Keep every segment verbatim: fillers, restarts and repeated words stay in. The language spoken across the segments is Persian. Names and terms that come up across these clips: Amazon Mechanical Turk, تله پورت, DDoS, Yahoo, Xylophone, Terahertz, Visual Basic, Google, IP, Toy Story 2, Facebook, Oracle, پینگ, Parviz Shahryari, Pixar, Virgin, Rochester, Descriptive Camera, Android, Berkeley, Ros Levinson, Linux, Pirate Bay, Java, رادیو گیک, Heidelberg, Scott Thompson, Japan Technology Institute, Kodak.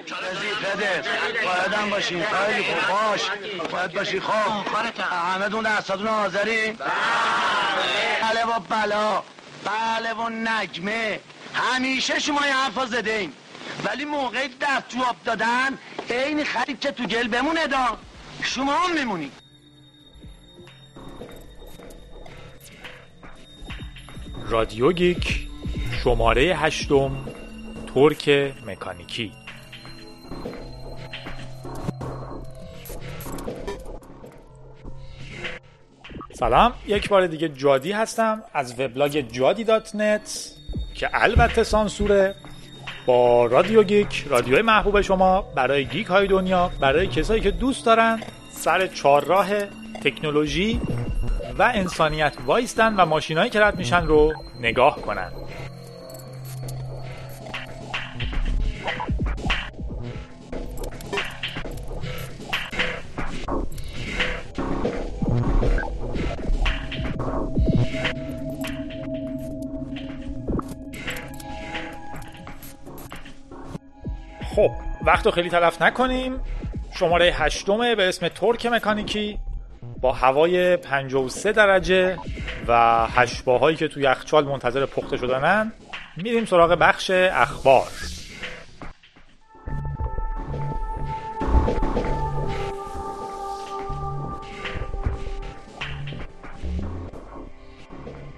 وزیر پدر باید باشین، خیلی خوب باش، باید باشی خوب. همه دون اصدادون آذری؟ بله و بلا، بله و نجمه. همیشه شما یه حرفا زده این، ولی موقع دست تو آب دادن این خرید که تو گل بمونه دا شما هم میمونی. رادیو گیک شماره هشتم، ترک مکانیکی. سلام، یک بار دیگه جادی هستم از وبلاگ جادی دات نت که البته سانسوره، با رادیو گیک، رادیوی محبوب شما، برای گیک های دنیا، برای کسایی که دوست دارن سر چهارراه تکنولوژی و انسانیت وایستن و ماشینایی که رد میشن رو نگاه کنن. خب وقت رو خیلی تلف نکنیم، شماره هشتمه به اسم ترک مکانیکی با هوای پنجاه و سه درجه و هشت‌باهایی که تو یخچال منتظر پخته شدنن. میریم سراغ بخش اخبار.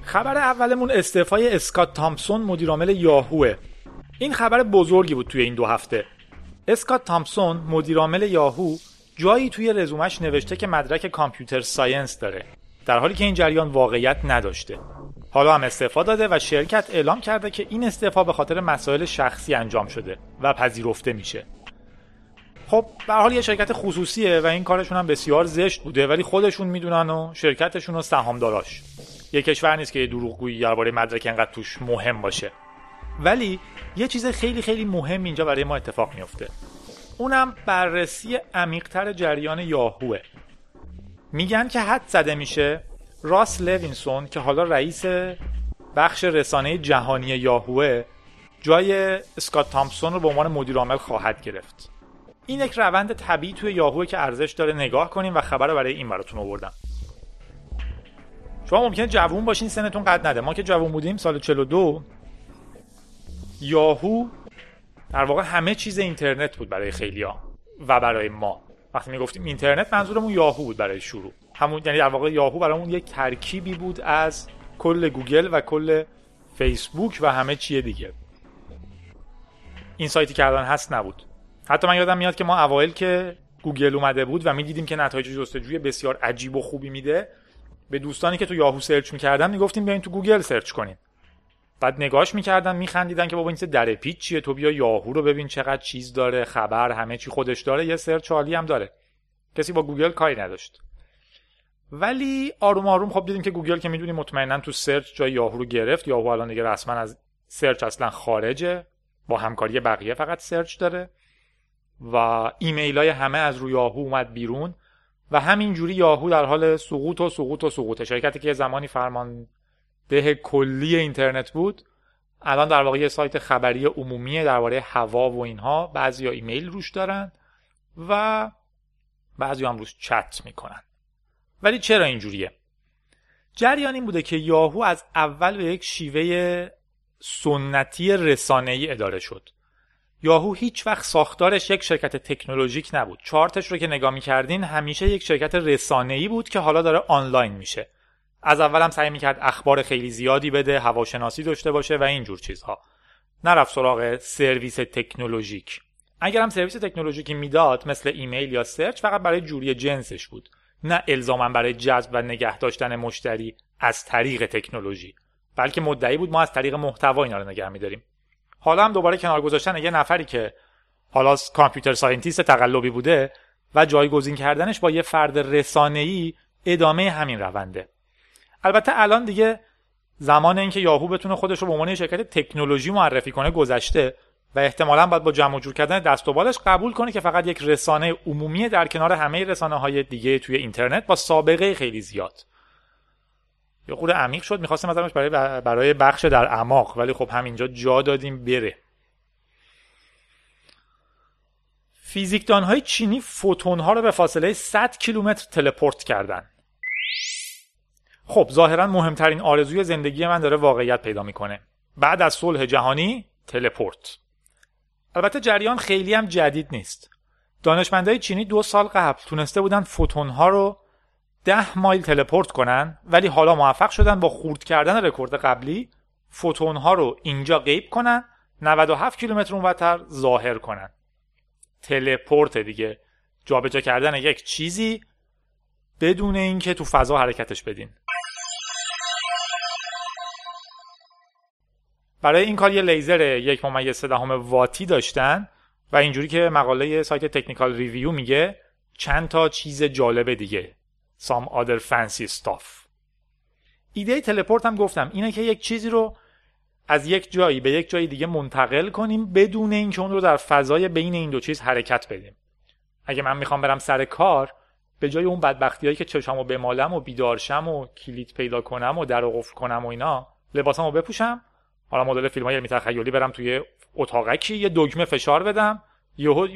خبر اولمون استعفای اسکات تامپسون مدیرعامل یاهوه. این خبر بزرگی بود توی این دو هفته. اسکات تامپسون مدیرعامل یاهو جایی توی رزومش نوشته که مدرک کامپیوتر ساینس داره، در حالی که این جریان واقعیت نداشته. حالا هم استعفا داده و شرکت اعلام کرده که این استعفا به خاطر مسائل شخصی انجام شده و پذیرفته میشه. خب به هر حال یه شرکت خصوصیه و این کارشون هم بسیار زشت بوده، ولی خودشون میدونن و شرکتشون و سهامداراش. یه کشور نیست که یه دروغگویی درباره مدرک انقدر توش مهم باشه. ولی یه چیز خیلی خیلی مهم اینجا برای ما اتفاق میفته، اونم بررسی عمیق‌تر جریان یاهوه. میگن که حد زده میشه راس لوینسون که حالا رئیس بخش رسانه جهانی یاهوه جای اسکات تامپسون رو به عنوان مدیر عامل خواهد گرفت. این یک روند طبیعی توی یاهوه که ارزش داره نگاه کنیم و خبر رو برای این براتون آوردم. شما ممکنه جوون باشین سنتون قد نده، ما که جوون بودیم سال چهل و دو یاهو در واقع همه چیز اینترنت بود برای خیلیا و برای ما. وقتی میگفتیم اینترنت منظورمون یاهو بود برای شروع، همون یعنی در واقع یاهو برامون یک ترکیبی بود از کل گوگل و کل فیسبوک و همه چیه دیگه. این سایتی که الان هست نبود. حتی من یادم میاد که ما اوایل که گوگل اومده بود و میدیدیم که نتایج جستجوی بسیار عجیب و خوبی میده، به دوستانی که تو یاهو سرچ می‌کردن میگفتیم بیاین تو گوگل سرچ کنین. بعد نگاهش میکردن میخندیدن که بابا این چه در پیچ چیه، تو بیا یاهو رو ببین چقدر چیز داره، خبر همه چی خودش داره، یه سرچ عالی هم داره، کسی با گوگل کاری نداشت. ولی آروم آروم خب دیدیم که گوگل که میدونی مطمئنا تو سرچ جای یاهو رو گرفت. یاهو الان دیگه رسما از سرچ اصلا خارجه، با همکاری بقیه فقط سرچ داره و ایمیلای همه از روی یاهو اومد بیرون و همینجوری یاهو در حال سقوط و سقوط و سقوطه. شرکتی که زمانی فرمان ده کلی اینترنت بود الان در واقع یه سایت خبری عمومی درباره هوا و اینها، بعضیا ایمیل روش دارن و بعضیا هم روش چت میکنن. ولی چرا اینجوریه؟ جریان این بوده که یاهو از اول به یک شیوه سنتی رسانه‌ای اداره شد. یاهو هیچ وقت ساختارش یک شرکت تکنولوژیک نبود. چارتش رو که نگاه میکردین همیشه یک شرکت رسانه‌ای بود که حالا داره آنلاین میشه. از اول هم سعی میکرد اخبار خیلی زیادی بده، هواشناسی داشته باشه و اینجور چیزها. نرفت سراغ سرویس تکنولوژیک. اگر هم سرویس تکنولوژیکی میداد مثل ایمیل یا سرچ فقط برای جوری جنسش بود، نه الزاماً برای جذب و نگه داشتن مشتری از طریق تکنولوژی، بلکه مدعی بود ما از طریق محتوا اینا رو نگه میداریم. حالا هم دوباره کنار گذاشتن یه نفری که حالا کامپیوتر ساینتیست تقلبی بوده و جایگزین کردنش با یه فرد رسانه‌ای ادامه همین رونده. البته الان دیگه زمان این که یاهو بتونه خودش رو به عنوان شرکت تکنولوژی معرفی کنه گذشته و احتمالاً باید با جمع و جور کردن دست و بالش قبول کنه که فقط یک رسانه عمومی در کنار همه رسانه‌های دیگه توی اینترنت با سابقه خیلی زیاد. یه خورده عمیق شد، می‌خواستم مثلاش برای برای بخش در اعماق، ولی خب همینجا جا دادیم بره. فیزیکدان‌های چینی فوتون‌ها رو به فاصله صد کیلومتر تلپورت کردن. خب ظاهراً مهمترین آرزوی زندگی من داره واقعیت پیدا می‌کنه. بعد از صلح جهانی تلپورت. البته جریان خیلی هم جدید نیست. دانشمندای چینی دو سال قبل تونسته بودن فوتون‌ها رو ده مایل تلپورت کنن، ولی حالا موفق شدن با خورد کردن رکورد قبلی فوتون‌ها رو اینجا غیب کنن، نود و هفت کیلومتر اونورتر ظاهر کنن. تلپورت دیگه، جابجا کردن یک چیزی بدون اینکه تو فضا حرکتش بدین. برای این کار یه لیزر یک ممیز سه دهم واتی داشتن و اینجوری که مقاله سایت تکنیکال ریویو میگه چند تا چیز جالب دیگه. Some other fancy stuff. ایده تلپورت هم گفتم اینه که یک چیزی رو از یک جایی به یک جای دیگه منتقل کنیم بدون اینکه اون رو در فضای بین این دو چیز حرکت بدیم. اگه من میخوام برم سر کار، به جای اون بدبختیایی که چشامو بمالم و بیدارشم و کلید پیدا کنم و درو قفل کنم و اینا، لباسامو بپوشم، حالا مدل فیلمای علمی تخیلی برم توی اتاقکی یه دکمه فشار بدم، یهو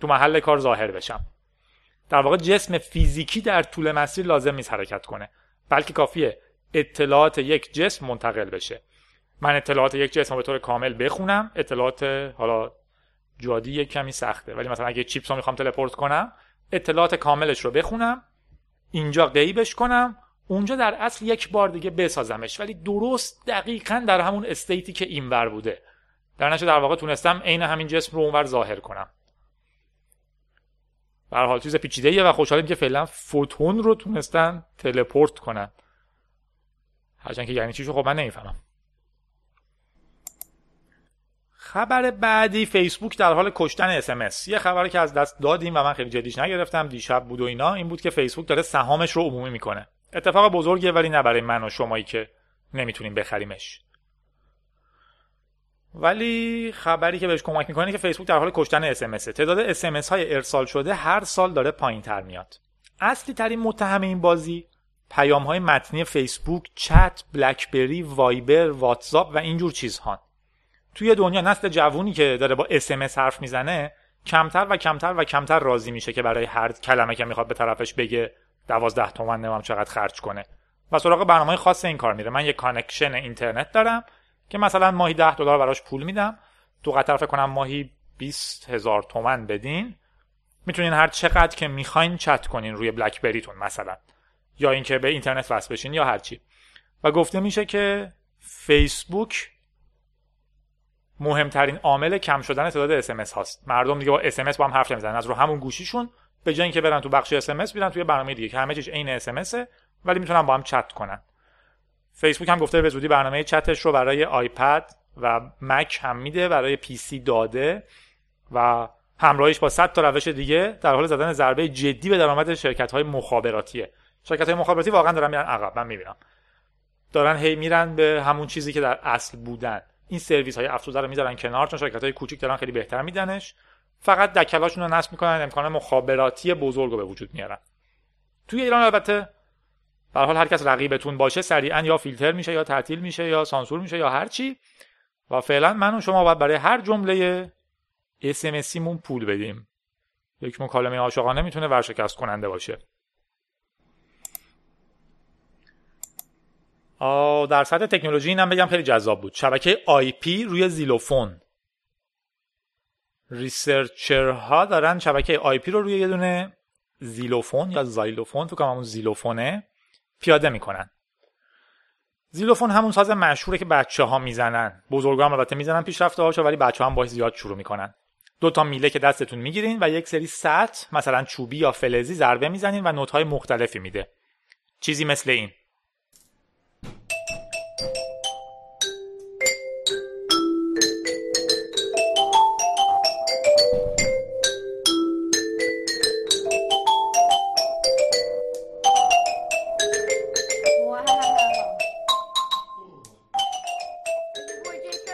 تو محل کار ظاهر بشم. در واقع جسم فیزیکی در طول مسیر لازم نیست حرکت کنه، بلکه کافیه اطلاعات یک جسم منتقل بشه. من اطلاعات یک جسم رو به طور کامل بخونم، اطلاعات حالا جادی کمی سخته، ولی مثلا اگه چیپس رو میخوام تلپورت کنم، اطلاعات کاملش رو بخونم، اینجا غیبش کنم، اونجا در اصل یک بار دیگه بسازمش، ولی درست دقیقاً در همون استیتی که اینور بوده. در نتیجه در واقع تونستم عین همین جسم رو اونور ظاهر کنم. به هر حال چیز پیچیده‌ایه و خوشحالیم که فعلا فوتون رو تونستن تلپورت کنن. هرچند که یعنی چیشو خب من نمیفهمم. خبر بعدی، فیسبوک در حال کشتن اس ام اس. یه خبری که از دست دادیم و من خیلی جدیش نگرفتم، دیشب بود و اینا، این بود که فیسبوک داره سهامش رو عمومی میکنه. اتفاق بزرگیه، ولی نه برای من و شمایی که نمیتونیم بخریمش. ولی خبری که بهش کمک میکنه که فیسبوک در حال کشتن اس ام اس. تعداد اس ام اس های ارسال شده هر سال داره پایینتر میاد. اصلی ترین متهم این بازی پیام های متنی فیسبوک، چت، بلکبری، وایبر، واتساپ و اینجور چیزها. توی دنیا نسل جوونی که داره با اس ام اس حرف میزنه کمتر و کمتر و کمتر راضی میشه که برای هر کلمه که میخواد به طرفش بگه دوازده تومن نمام چقدر خرج کنه. و سراغ برنامه‌های خاص این کار میره. من یه کانکشن اینترنت دارم که مثلا ماهی ده دلار براش پول میدم، تو قطر فکر کنم ماهی بیست هزار تومن بدین، میتونین هر چقدر که میخواین چت کنین روی بلک بریتون مثلا، یا اینکه به اینترنت وصل بشین یا هر چی. و گفته میشه که فیسبوک مهمترین عامل کم شدن تعداد اس ام اس هاست. مردم دیگه با اس ام اس با هم حرف نمیزنن، از رو همون گوشیشون به جای اینکه برن تو بخش اس ام اس میرن توی برنامه دیگه که همه چیز عین اس ام اس، ولی میتونن با هم چت کنن. فیسبوک هم گفته به زودی برنامه چتش رو برای آیپد و مک هم میده، برای پی سی داده و همراهیش با صد تا روش دیگه در حال زدن ضربه جدی به درآمد شرکت‌های مخابراتیه. شرکت‌های مخابراتی واقعا دارن میرن عقب، من میبینم دارن هی میرن به همون چیزی که در اصل بودن. این سرویس‌های افزوده رو میذارن کنار چون شرکت‌های کوچیک دارن خیلی بهتر میدنش، فقط دکلاشون رو نصب میکنن، امکان مخابراتی بزرگ رو به وجود میارن. توی ایران البته به هر حال هر کس رقیبتون باشه سریعا یا فیلتر میشه یا تعطیل میشه یا سانسور میشه یا هر چی، و فعلا من و شما باید برای هر جمله اس ام اس مون پول بدیم. یک مکالمه عاشقانه میتونه ورشکست کننده باشه. آ در سطح تکنولوژی اینم بگم خیلی جذاب بود. شبکه آی پی روی زیلوفون. ریسرچرها دارن شبکه آی پی رو روی یه دونه زیلوفون یا زایلوفون، تو کامون زیلوفونه، پیاده میکنن. زیلوفون همون ساز مشهوره که بچه‌ها میزنن. بزرگا هم البته میزنن پیشرفته‌هاشو، ولی بچه‌ها هم باهاش زیاد شروع میکنن. دو تا میله که دستتون میگیرین و یک سری سطح مثلا چوبی یا فلزی ضربه میزنین و نوت‌های مختلفی میده. چیزی مثل این.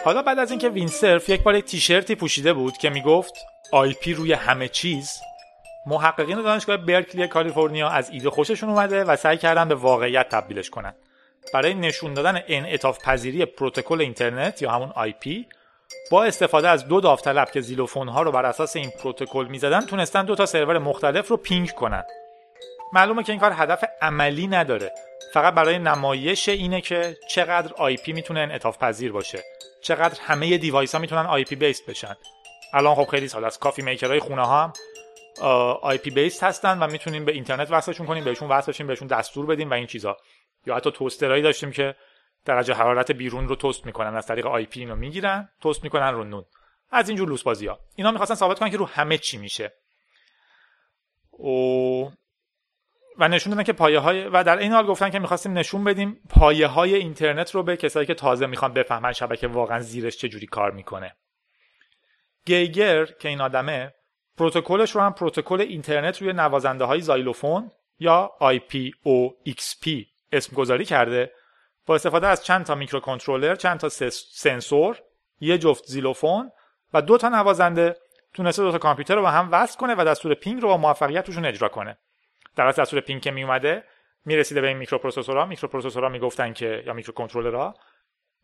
حالا بعد از اینکه وینسرف یک بار یک تیشرتی پوشیده بود که میگفت آی پی روی همه چیز، محققین دانشگاه برکلی کالیفرنیا از ایده خوششون اومده و سعی کردن به واقعیت تبدیلش کنن. برای نشون دادن انعطاف پذیری پروتکل اینترنت یا همون آی پی، با استفاده از دو داوطلب که زیلوفون ها رو بر اساس این پروتکل میزدن، تونستن دو تا سرور مختلف رو پینگ کنن. معلومه که این کار هدف عملی نداره، فقط برای نمایش اینه که چقدر آی پی میتونه انعطاف پذیر باشه، چقدر همه دیوایس ها میتونن آی پی بیسد بشن. الان خب خیلی ساده است، کافی میکرای خونه ها هم آی پی بیسد هستن و میتونیم به اینترنت وصلشون کنیم، بهشون وصل بشیم، بهشون دستور بدیم و این چیزا. یا حتی توسترایی داشتیم که درجه حرارت بیرون رو توست میکنن، از طریق آی پی اینو میگیرن، توست میکنن رو نون. از اینجور لوس بازی‌ها. اینا می‌خواستن ثابت کنن که رو همه چی میشه. او و نشون دادن که پایه‌های و در این حال گفتن که می‌خواستیم نشون بدیم پایه‌های اینترنت رو به کسایی که تازه می‌خوان بفهمن شبکه واقعا زیرش چه جوری کار میکنه. گیگر که این آدمه، پروتکلش رو هم پروتکل اینترنت روی نوازنده‌های زایلوفون یا آی پی او ایکس پی اسمگذاری کرده، با استفاده از چند تا میکروکنترلر، چند تا سنسور، یه جفت زیلوفون و دو تا نوازنده، تونسته دو تا کامپیوتر رو با هم وصل کنه و دستور پینگ رو با موفقیت توشون اجرا کنه. در اصل دستور پینگ که می اومده میرسیده به این میکروپروسسورها، میکروپروسسورها میگفتن که یا میکروکنترلرها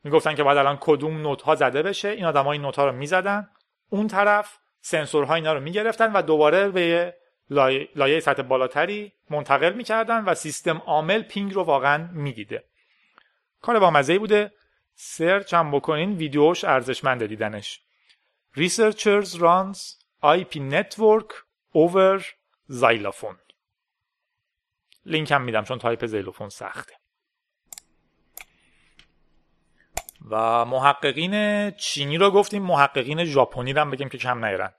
میگفتن که بعد الان کدوم نودها زده بشه، این آدمای این نودها رو میزدن، اون طرف سنسورها اینا رو میگرفتن و دوباره به لایه, لایه سطح بالاتری منتقل میکردن و سیستم عامل پینگ رو واقعا میدیده. کار بامزه‌ای بوده، سرچ هم بکنین ویدیوش ارزشمنده دیدنش. Researchers runs آی پی network over Xylophone. لینک هم میدم چون تایپ زیلوفون سخته. و محققین چینی رو گفتیم، محققین ژاپنی رو هم بگیم که کم نیرن.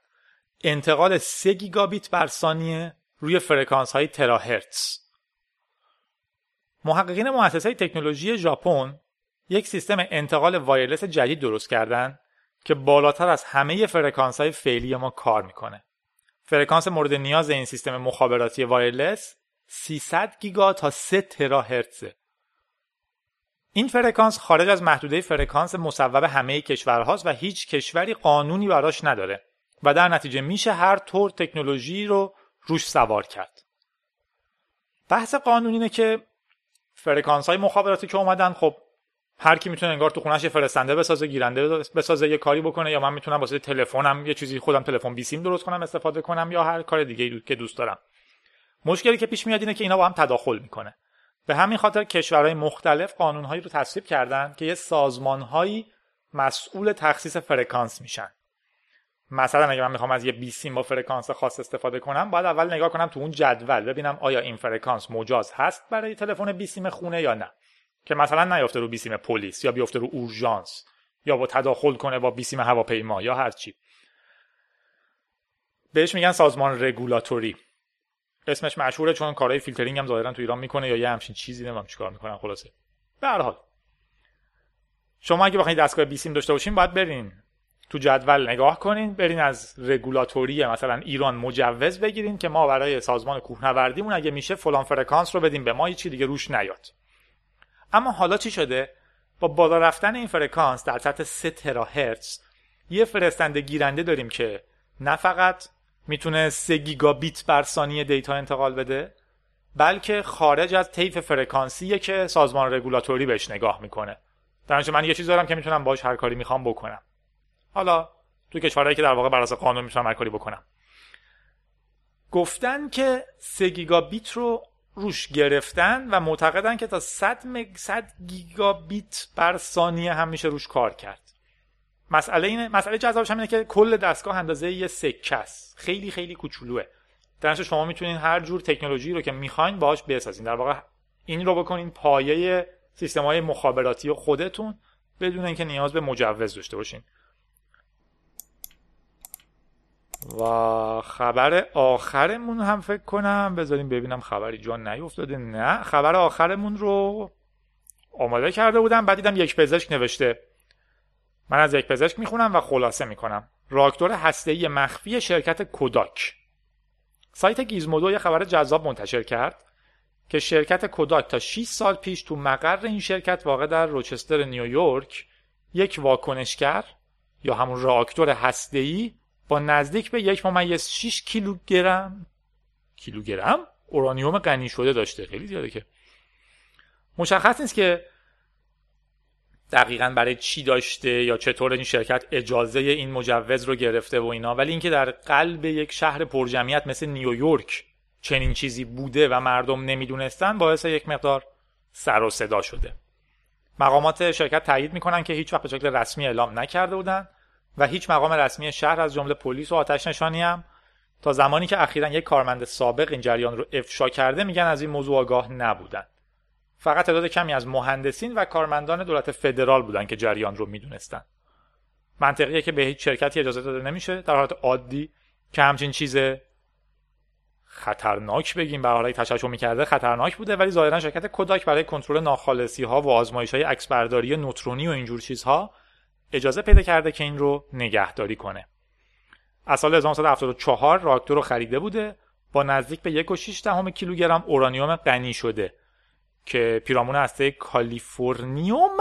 انتقال سه گیگابیت بر ثانیه روی فرکانس های تراهرتز. محققین مؤسسه تکنولوژی ژاپن یک سیستم انتقال وایرلس جدید درست کردن که بالاتر از همه فرکانس های فعلی ما کار میکنه. فرکانس مورد نیاز این سیستم مخابراتی وایرلس سیصد گیگا تا سه تراهرتز. این فرکانس خارج از محدوده فرکانس مصوب همه کشورهاست و هیچ کشوری قانونی براش نداره و در نتیجه میشه هر طور تکنولوژی رو روش سوار کرد. بحث قانونی اینه که فرکانس های مخابراتی که اومدن، خب هر کی میتونه انگار تو خونه‌اش فرستنده بسازه، گیرنده بسازه، یه کاری بکنه، یا من میتونم واسه تلفنم یه چیزی خودم تلفن بی سیم درست کنم استفاده کنم یا هر کار دیگه‌ای که دوست دارم. مشکلی که پیش میاد اینه که اینا با هم تداخل میکنه. به همین خاطر کشورهای مختلف قانونهایی رو تصویب کردن که یه سازمانهایی مسئول تخصیص فرکانس میشن. مثلا اگه من میخوام از یه بی سیم با فرکانس خاص استفاده کنم، باید اول نگاه کنم تو اون جدول ببینم آیا این فرکانس مجاز هست برای تلفن بی سیم خونه یا نه، که مثلا نیافته رو بی سیم پلیس یا بیفته رو اورژانس یا با تداخل کنه با بی سیم هواپیما یا هر چی. بهش میگن سازمان رگولاتوری. اسمش مشهوره چون کارهای فیلترینگ هم ظاهرا تو ایران میکنه یا یه همچین چیزی، نمیدونم چیکار میکنن. خلاصه به هر حال شما اگه بخواید دستگاه بی سیم داشته باشین، باید برین تو جدول نگاه کنین، برین از رگولاتوری مثلا ایران مجوز بگیرین که ما برای سازمان کوهنوردیمون اگه میشه فلان فرکانس رو بدیم به ما، هیچ چیز دیگه روش نیاد. اما حالا چی شده؟ با بالا رفتن این فرکانس در سطح سه تراهرتز، یه فرستنده گیرنده داریم که نه فقط میتونه سه گیگابیت بر ثانیه دیتا انتقال بده، بلکه خارج از طیف فرکانسیه که سازمان رگولاتوری بهش نگاه میکنه. در نتیجه من یه چیز دارم که میتونم باهاش هر کاری میخوام بکنم. حالا تو کشورایی که در واقع بر اساس قانون میتونم هر کاری بکنم. گفتن که سه گیگابیت رو روش گرفتن و معتقدن که تا صد گیگابیت بر ثانیه هم میشه روش کار کرد. مسئله اینه، مسئله جذابش همینه که کل دستگاه اندازه یه سکه است، خیلی خیلی کوچولوئه. در نتیجه شما میتونین هر جور تکنولوژی رو که میخواین باهاش بسازین. در واقع این رو بکنین پایه سیستم‌های مخابراتی خودتون بدون اینکه نیاز به مجوز داشته باشین. و خبر آخرمون هم فکر کنم بذاریم ببینم خبری جا نیافتاده. نه، خبر آخرمون رو آماده کرده بودم، بعد دیدم یک پزشک نوشته. من از یک پزشک میخونم و خلاصه میکنم. راکتور هسته‌ای مخفی شرکت کوداک. سایت گیزمودو یه خبر جذاب منتشر کرد که شرکت کوداک تا شش سال پیش تو مقر این شرکت واقع در روچستر نیویورک یک واکنشگر یا همون راکتور هسته‌ای با نزدیک به یک ممیز شش کیلوگرم کیلوگرم اورانیوم غنی شده داشته. خیلی زیاده که مشخص نیست که دقیقاً برای چی داشته یا چطور این شرکت اجازه این مجوز رو گرفته و اینا، ولی اینکه در قلب یک شهر پرجمعیت مثل نیویورک چنین چیزی بوده و مردم نمیدونستن باعث یک مقدار سر و صدا شده. مقامات شرکت تایید میکنن که هیچ وقت به شکل رسمی اعلام نکرده بودن و هیچ مقام رسمی شهر از جمله پلیس و آتش نشانی هم تا زمانی که اخیراً یک کارمند سابق این جریان رو افشا کرده میگن از این موضوع آگاه نبودن. فقط تعداد کمی از مهندسین و کارمندان دولت فدرال بودن که جریان رو میدونستن. منطقیه که به هیچ شرکتی اجازه داده نمیشه در حالت عادی که همچین چیز خطرناک بگیم برای حالی تشعشع میکرده خطرناک بوده، ولی ظاهرا شرکت کوداک برای کنترل ناخالصی ها و آزمایش های عکس برداری نوترونی و اینجور چیزها اجازه پیدا کرده که این رو نگهداری کنه. از سال هزار و نهصد و هفتاد و چهار راکتور رو خریده بوده، با نزدیک به یک و شش دهم کیلوگرم اورانیوم غنی شده که پیرامون هسته کالیفرنیوم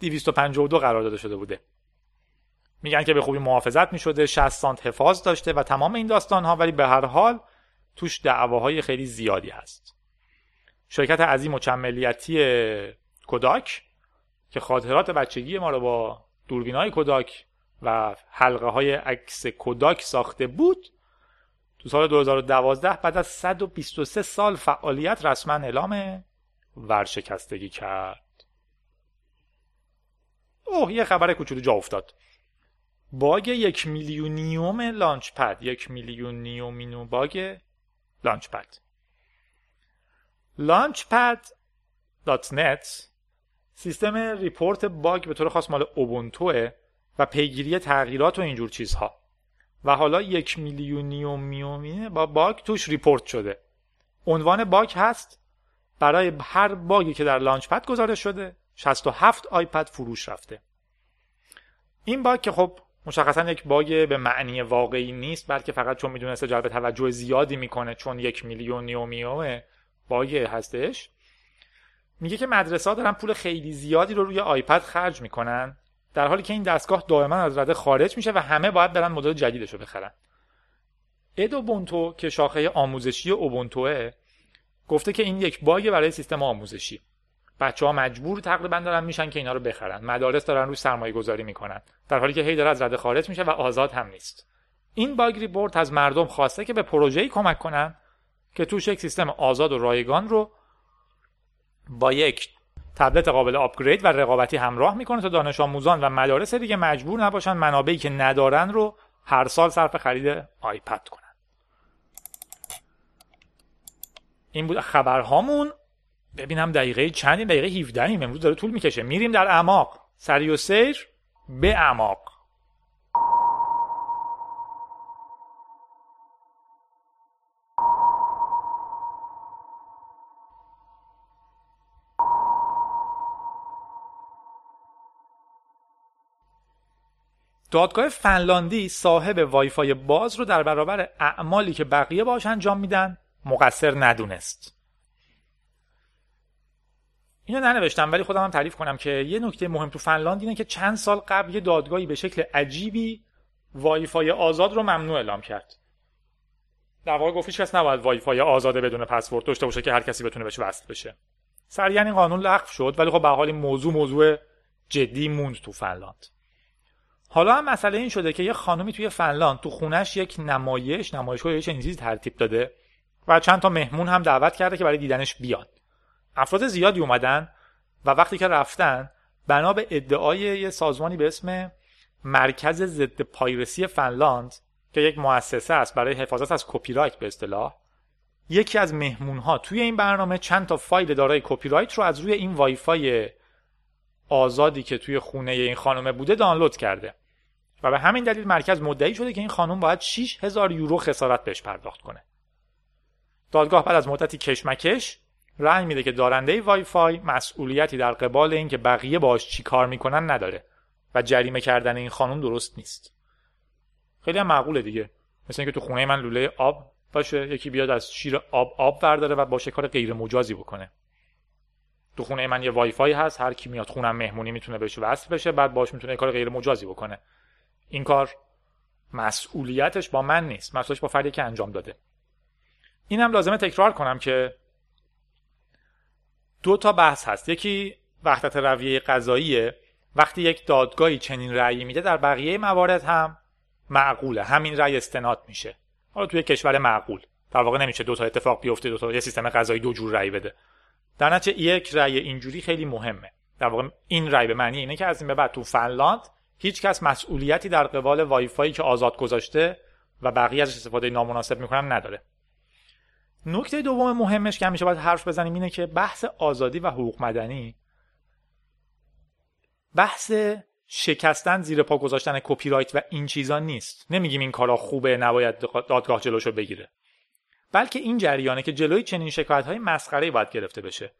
دویست و پنجاه و دو قرار داده شده بوده. میگن که به خوبی محافظت میشده، شصت سانت حفاظ داشته و تمام این داستان ها، ولی به هر حال توش دعواهای خیلی زیادی هست. شرکت عظیم و چند ملیتی کوداک که خاطرات بچگی ما رو با دوربینای کوداک و حلقه های عکس کوداک ساخته بود، تو سال دو هزار و دوازده بعد از صد و بیست و سه سال فعالیت رسما اعلام ورشکستگی کرد. اوه یه خبر کوچولو جا افتاد. باگ یک میلیونیوم لانچ پد، یک میلیونیومینو باگ لانچ پد. لانچ پد دات نت سیستم ریپورت باگ به طور خاص مال اوبونتوه و پیگیری تغییرات و اینجور چیزها و حالا یک میلیونیومیومینه با باگ توش ریپورت شده. عنوان باگ هست برای هر باگی که در لانچ پد گزارش شده شصت و هفت آیپد فروش رفته. این باگ که خب مشخصا یک باگ به معنی واقعی نیست، بلکه فقط چون میدونسته جلب توجه زیادی میکنه چون یک میلیونیومیوم باگ هستش، میگه که مدرسه‌ها دارن پول خیلی زیادی رو روی آیپد خرج میکنن در حالی که این دستگاه دائما از رده خارج میشه و همه باید برن مدل جدیدش رو بخرن. ادوبونتو که شاخه آموزشی اوبونتوه گفته که این یک باگ برای سیستم آموزشی، بچه‌ها مجبور تقریبا دارن میشن که اینا رو بخرن، مدارس دارن روی سرمایه‌گذاری میکنن در حالی که هی داره از رده خارج میشه و آزاد هم نیست. این باگ ریپورت از مردم خواسته که به پروژه‌ای کمک کنن که توش یک سیستم آزاد و رایگان رو با یک تبلت قابل آپگرید و رقابتی همراه میکنه تا دانش آموزان و مدارس دیگه مجبور نباشن منابعی که ندارن رو هر سال صرف خرید آیپد کنن. این بود خبرهامون. ببینم دقیقه چندی، دقیقه هفده‌ایم، امروز داره طول میکشه. میریم در اعماق، سری و سیر به اعماق. دادگاه فنلاندی صاحب وایفای باز رو در برابر اعمالی که بقیه باهاش انجام میدن مقصر ندونست. اینو ننوشتم ولی خودم هم تعریف کنم که یه نکته مهم تو فنلاند اینه که چند سال قبل یه دادگاهی به شکل عجیبی وایفای آزاد رو ممنوع اعلام کرد. در واقع گفت هیچ کس نباید وایفای آزاد بدون پسورد داشته باشه که هر کسی بتونه بهش وصل بشه. سریعاً این قانون لغو شد، ولی خب به هر حال این موضوع موضوع جدی موند تو فنلاند. حالا هم مسئله این شده که یه خانومی توی فنلاند تو خونش یک نمایش نمایشگاه یه چنین چیزی ترتیب داده و چند تا مهمون هم دعوت کرده که برای دیدنش بیان. افراد زیادی اومدن و وقتی که رفتن بنا به ادعای یه سازمانی به اسم مرکز ضد پایرسی فنلاند که یک مؤسسه است برای حفاظت از کپی رایت به اصطلاح، یکی از مهمون‌ها توی این برنامه چند تا فایل دارای کپی رایت رو از روی این وایفای آزادی که توی خونه این خانم بوده دانلود کرده و به همین دلیل مرکز مدعی شده که این خانم باید شش هزار یورو خسارت بهش پرداخت کنه. دادگاه بعد از مدتی کشمکش رأی میده که دارنده وایفای مسئولیتی در قبال این که بقیه باهاش چی کار میکنن نداره و جریمه کردن این خانم درست نیست. خیلی هم معقوله دیگه، مثل اینکه تو خونه من لوله آب باشه یکی بیاد از شیر آب آب برداره و با شکار غیر مجازی بکنه. تو خونه من یه وایفای هست، هر کی میاد خونم مهمونی میتونه بهش وصل بشه، بعد باهاش میتونه کار غیر مجازی بکنه. این کار مسئولیتش با من نیست، مسئولیتش با فردی که انجام داده. اینم لازمه تکرار کنم که دو تا بحث هست، یکی وحدت رویه قضاییه، وقتی یک دادگاهی چنین رأیی میده در بقیه موارد هم معقوله، همین رأی استناد میشه. حالا توی کشور معقول در واقع نمیشه دو تا اتفاق بیفته، دو تا یه سیستم قضایی دو جور رأی بده. در نتیجه یک رأی اینجوری خیلی مهمه. در واقع این رأی به معنی اینه که از این به بعد تو فنلاند هیچ کس مسئولیتی در قبال وایفایی که آزاد گذاشته و بقیه ازش استفاده نامناسب میکنن نداره. نکته دوم مهمش که همیشه باید حرف بزنیم اینه که بحث آزادی و حقوق مدنی بحث شکستن، زیر پا گذاشتن کپی رایت و این چیزا نیست. نمیگیم این کارا خوبه، نباید دادگاه جلوشو بگیره، بلکه این جریانه که جلوی چنین شکایت‌های مسخره‌ای باید گرفته بشه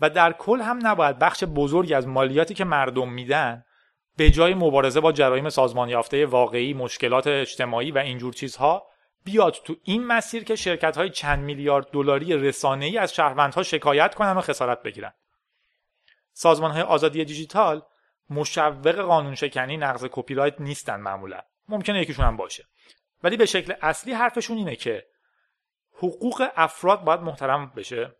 و در کل هم نباید بخش بزرگی از مالیاتی که مردم میدن به جای مبارزه با جرایم سازمان یافته واقعی، مشکلات اجتماعی و اینجور چیزها بیاد تو این مسیر که شرکت‌های چند میلیارد دلاری رسانه‌ای از شهروندها شکایت کنن و خسارت بگیرن. سازمان‌های آزادی دیجیتال مشوق قانون شکنی، نقض کپی رایت نیستن معمولا، ممکنه یکیشون هم باشه، ولی به شکل اصلی حرفشون اینه که حقوق افراد باید محترم بشه.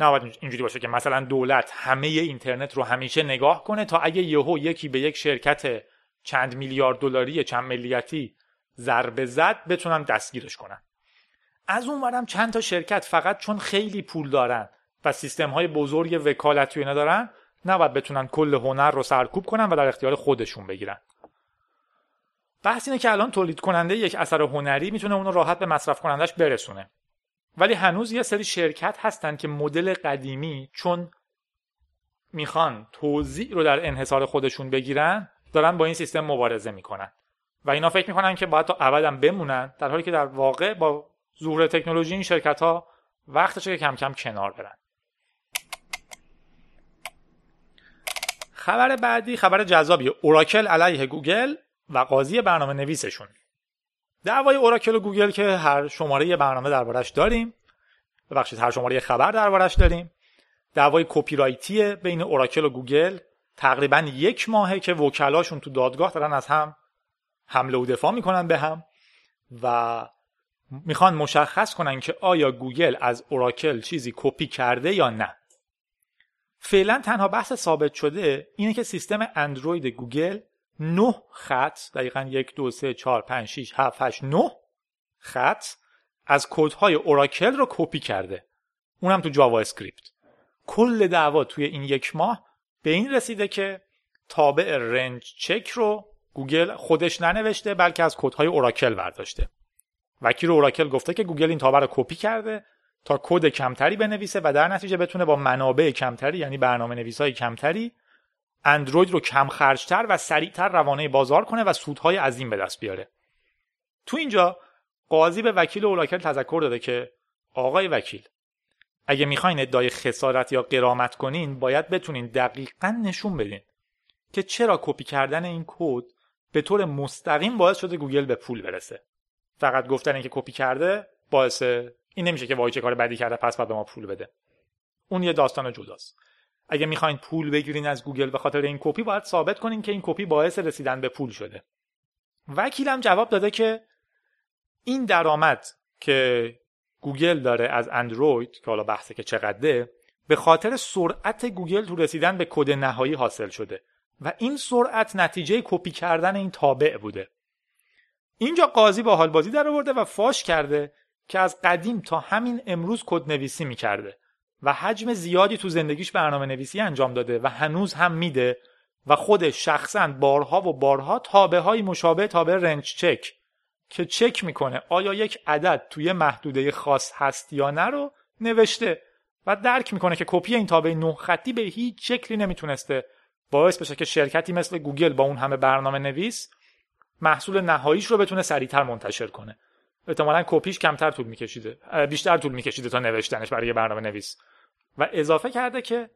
نباید اینجوری باشه که مثلا دولت همه اینترنت رو همیشه نگاه کنه تا اگه یهو یکی به یک شرکت چند میلیارد دلاری چند ملیتی ضربه زد بتونن دستگیرش کنن. از اون ورم چند تا شرکت فقط چون خیلی پول دارن و سیستم‌های بزرگ وکالتی اینا دارن نباید بتونن کل هنر رو سرکوب کنن و در اختیار خودشون بگیرن. بحث اینه که الان تولید کننده یک اثر هنری میتونه اون رو راحت به مصرف کنندش برسونه، ولی هنوز یه سری شرکت هستن که مدل قدیمی چون میخوان توزیع رو در انحصار خودشون بگیرن دارن با این سیستم مبارزه میکنن و اینا فکر میکنن که باید تا ابد هم بمونن، در حالی که در واقع با ظهور تکنولوژی این شرکت ها وقتشه که کم کم کنار برن. خبر بعدی خبر جذابیه. اوراکل علیه گوگل و قاضی برنامه نویسشون. دعوای اوراکل و گوگل که هر شماره برنامه دربارش داریم، ببخشید هر شماره خبر دربارش داریم، دعوای کپی رایتیه بین اوراکل و گوگل. تقریباً یک ماهه که وکلاشون تو دادگاه دارن از هم حمله و دفاع میکنن به هم و میخوان مشخص کنن که آیا گوگل از اوراکل چیزی کپی کرده یا نه. فعلا تنها بحث ثابت شده اینه که سیستم اندروید گوگل نه خط، دقیقاً یک دو سه چهار پنج شش هفت هشت نه خط از کدهای اوراکل رو کپی کرده، اونم تو جاوا اسکریپت. کل دعوا توی این یک ماه به این رسیده که تابع رنج چک رو گوگل خودش ننوشته بلکه از کدهای اوراکل برداشته. وکیل اوراکل گفته که گوگل این تابع رو کپی کرده تا کد کمتری بنویسه و در نتیجه بتونه با منابع کمتری، یعنی برنامه نویسای کمتری، اندروید رو کم خرج‌تر و سریع‌تر روانه بازار کنه و سودهای عظیم به دست بیاره. تو اینجا قاضی به وکیل اوراکل تذکر داده که آقای وکیل، اگه میخواین ادعای خسارت یا غرامت کنین باید بتونین دقیقاً نشون بدین که چرا کپی کردن این کد به طور مستقیم باعث شده گوگل به پول برسه. فقط گفتن اینکه کپی کرده باعث این نمیشه که وای چه کار بدی کرده پس بعد به ما پول بده. اون یه داستان جداست. اگه میخواین پول بگیرین از گوگل به خاطر این کپی باید ثابت کنین که این کپی باعث رسیدن به پول شده. وکیلم جواب داده که این درآمد که گوگل داره از اندروید، که حالا بحثه که چقدره، به خاطر سرعت گوگل تو رسیدن به کد نهایی حاصل شده و این سرعت نتیجه کپی کردن این تابع بوده. اینجا قاضی با حال بازی در آورده و فاش کرده که از قدیم تا همین امروز کد نویسی میکرده و حجم زیادی تو زندگیش برنامه نویسی انجام داده و هنوز هم میده و خودش شخصا بارها و بارها تابع های مشابه تابع رنج چک که چک میکنه آیا یک عدد توی محدوده خاص هست یا نه رو نوشته و درک میکنه که کپی این تابع نه خطی به هیچ شکلی نمیتونسته باعث بشه که شرکتی مثل گوگل با اون همه برنامه نویس محصول نهاییش رو بتونه سریعتر منتشر کنه. احتمالاً کپیش کمتر طول میکشیده، بیشتر طول میکشیده تا نوشتنش برای برنامه نویس. و اضافه کرده که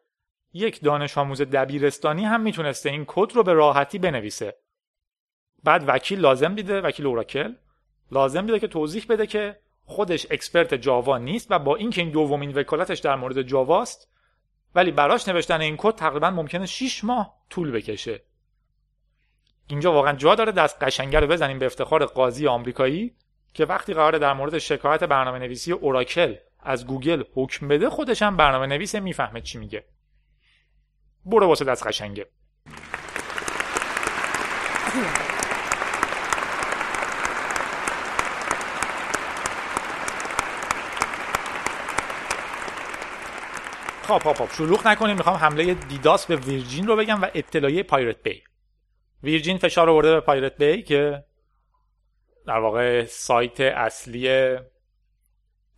یک دانش آموز دبیرستانی هم میتونسته این کد رو به راحتی بنویسه. بعد وکیل لازم دیده، وکیل اوراکل لازم دیده که توضیح بده که خودش اکسپرت جاوا نیست و با اینکه این دومین وکالتش در مورد جاواست ولی براش نوشتن این کد تقریبا ممکنه شش ماه طول بکشه. اینجا واقعا جا داره دست قشنگه رو بزنیم به افتخار قاضی آمریکایی که وقتی قراره در مورد شکایت برنامه نویسی اوراکل از گوگل حکم بده خودش هم برنامه نویسه، میفهمه چی میگه. برو واسه دست قشنگه. خب خب خب شلوغ نکنیم، میخوام حمله دیداس به ویرجین رو بگم و اطلاعیه پایرت بی. ویرجین فشار آورده به پایرت بی که در واقع سایت اصلی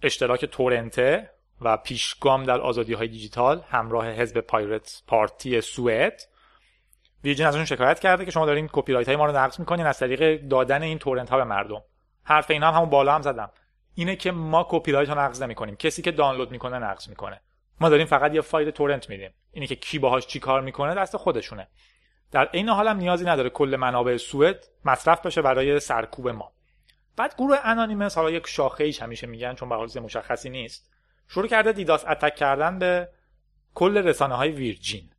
اشتراک تورنته و پیشگام در آزادی‌های دیجیتال همراه حزب پایرت پارتی سوئد. ویرجین ازشون شکایت کرده که شما دارین کپی رایت های ما رو نقض می‌کنین از طریق دادن این تورنت ها به مردم. حرف اینا هم همون بالا هم زدم، اینه که ما کپی رایت رو نقض نمی‌کنیم، کسی که دانلود می‌کنه نقض می‌کنه، ما داریم فقط یه فایل تورنت میدیم، اینه که کی باهاش چی کار می‌کنه دست خودشونه. در این حال هم نیازی نداره کل منابع سوئد مصرف بشه برای سرکوب ما. بعد گروه انانیمس، حالا یک شاخه‌ایش همیشه میگن چون به حال مشخصی نیست، شروع کرده دیداس اتک کردن به کل رسانه‌های ویرجین.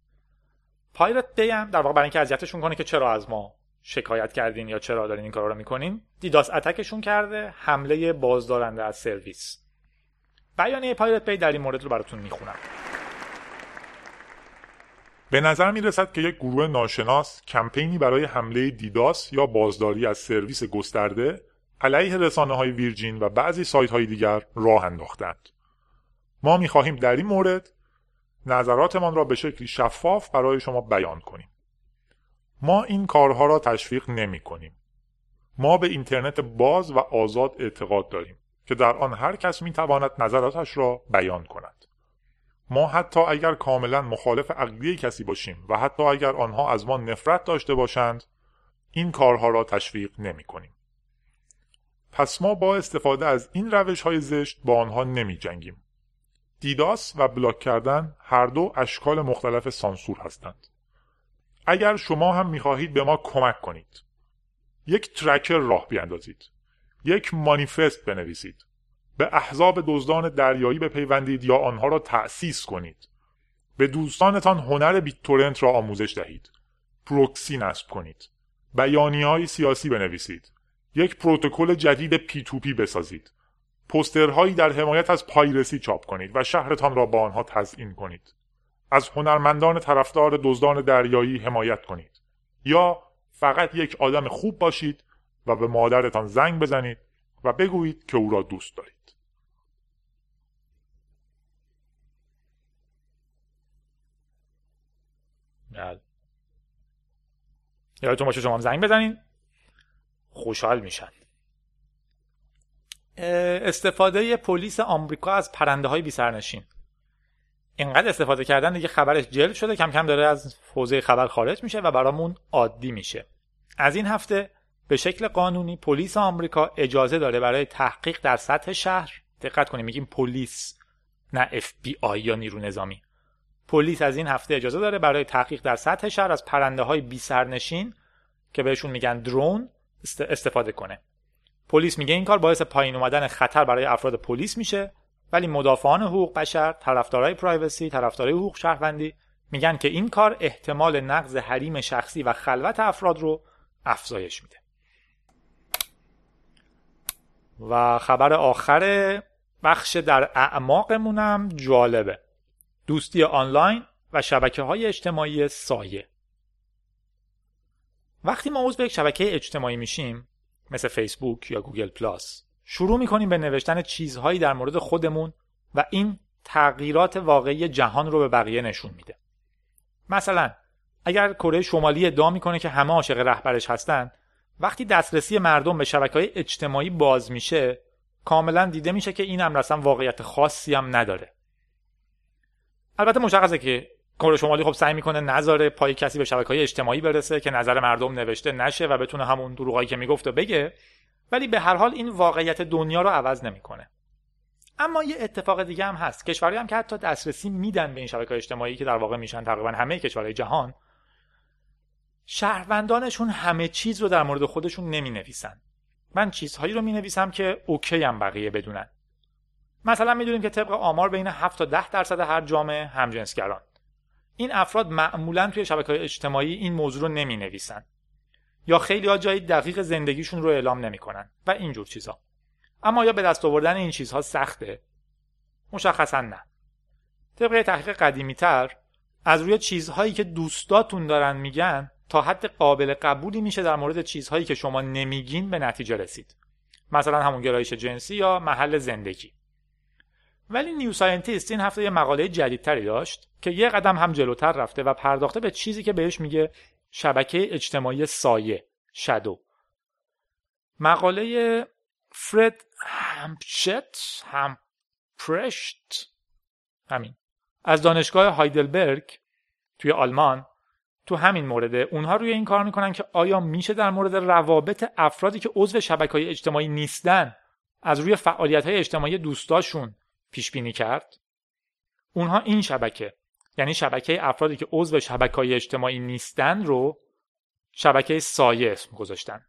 پایرت بی هم در واقع برای اینکه اذیتشون کنه که چرا از ما شکایت کردین یا چرا دارین این کارا رو می‌کنین، دیداس اتکشون کرده، حمله بازدارنده از سرویس. بیانیه پایرت بی در این مورد رو براتون میخونم. به نظر میرسد که یک گروه ناشناس کمپینی برای حمله دیداس یا بازداری از سرویس گسترده علیه رسانه‌های ویرجین و بعضی سایت‌های دیگر راه انداختند. ما میخواهیم در این مورد نظراتمان را به شکلی شفاف برای شما بیان کنیم. ما این کارها را تشویق نمی کنیم. ما به اینترنت باز و آزاد اعتقاد داریم که در آن هر کس می تواند نظراتش را بیان کند. ما حتی اگر کاملا مخالف عقیده کسی باشیم و حتی اگر آنها از ما نفرت داشته باشند، این کارها را تشویق نمی کنیم. پس ما با استفاده از این روش‌های زشت با آنها نمی جنگیم. دیداس و بلاک کردن هر دو اشکال مختلف سانسور هستند. اگر شما هم می‌خواهید به ما کمک کنید، یک ترکر راه بیاندازید، یک مانیفست بنویسید، به احزاب دزدان دریایی بپیوندید یا آنها را تأسیس کنید، به دوستانتان هنر بیت تورنت را آموزش دهید، پروکسی نصب کنید، بیانیه‌های سیاسی بنویسید، یک پروتکل جدید پی تو پی بسازید، پوسترهایی در حمایت از پایرسی چاپ کنید و شهرتان را با آنها تزیین کنید. از هنرمندان طرفدار دزدان دریایی حمایت کنید. یا فقط یک آدم خوب باشید و به مادرتان زنگ بزنید و بگویید که او را دوست دارید. بله. یادتون باشه شما هم زنگ بزنید. خوشحال میشن. استفاده پلیس آمریکا از پرنده‌های بی‌سرنشین، اینقدر استفاده کردن دیگه خبرش جلب شده، کم کم داره از حوزه خبر خارج میشه و برامون عادی میشه. از این هفته به شکل قانونی پلیس آمریکا اجازه داره برای تحقیق در سطح شهر، دقت کنیم میگیم پلیس نه اف بی آی یا نیرو نظامی، پلیس از این هفته اجازه داره برای تحقیق در سطح شهر از پرنده‌های بی‌سرنشین که بهشون میگن درون استفاده کنه. پلیس میگه این کار باعث پایین اومدن خطر برای افراد پلیس میشه، ولی مدافعان حقوق بشر، طرفدارای پرایوسی، طرفدارای حقوق شهروندی میگن که این کار احتمال نقض حریم شخصی و خلوت افراد رو افزایش میده. و خبر آخر بخش در اعماقمونم جالبه. دوستی آنلاین و شبکه‌های اجتماعی سایه. وقتی ما عضو به یک شبکه اجتماعی میشیم مثل فیسبوک یا گوگل پلاس، شروع میکنیم به نوشتن چیزهایی در مورد خودمون و این تغییرات واقعی جهان رو به بقیه نشون میده. مثلا اگر کره شمالی ادعا میکنه که همه عاشق رهبرش هستن، وقتی دسترسی مردم به شبکه‌های اجتماعی باز میشه کاملا دیده میشه که این امر اصلا واقعیت خاصی هم نداره. البته مشخصه که کره شمالی خب سعی میکنه نذاره پای کسی به شبکه‌های اجتماعی برسه که نظر مردم نوشته نشه و بتونه همون دروغایی که میگفته بگه، ولی به هر حال این واقعیت دنیا رو عوض نمیکنه. اما یه اتفاق دیگه هم هست. کشوری هم که حتی دسترسی میدن به این شبکه‌های اجتماعی که در واقع میشن تقریبا همه کشورهای جهان، شهروندانشون همه چیز رو در مورد خودشون نمینویسن. من چیزهایی رو مینویسم که اوکی هم بقیه بدونن. مثلا میدونیم که طبق آمار بین هفت تا ده درصد هر جامعه همجنسگران. این افراد معمولاً توی شبکه‌های اجتماعی این موضوع رو نمی‌نویسن یا خیلی‌ها جای دقیق زندگیشون رو اعلام نمی‌کنن و این جور چیزا. اما یا به دست آوردن این چیزها سخته؟ مشخصاً نه. طبق تحقیق قدیمی‌تر از روی چیزهایی که دوستاتون دارن میگن تا حد قابل قبولی میشه در مورد چیزهایی که شما نمیگین به نتیجه رسید. مثلا همون گرایش جنسی یا محل زندگی. ولی نیو ساینتیست این هفته یه مقاله جدیدتری داشت که یه قدم هم جلوتر رفته و پرداخته به چیزی که بهش میگه شبکه اجتماعی سایه، شادو. مقاله فرد همپشت همپرشت همین از دانشگاه هایدلبرگ توی آلمان تو همین مورد اونها روی این کار میکنن که آیا میشه در مورد روابط افرادی که عضو شبکه‌های اجتماعی نیستن از روی فعالیت‌های اجتماعی دوستاشون پیش بینی کرد. اونها این شبکه، یعنی شبکه افرادی که عضو شبکه‌های اجتماعی نیستن رو شبکه سایه اسم گذاشتن.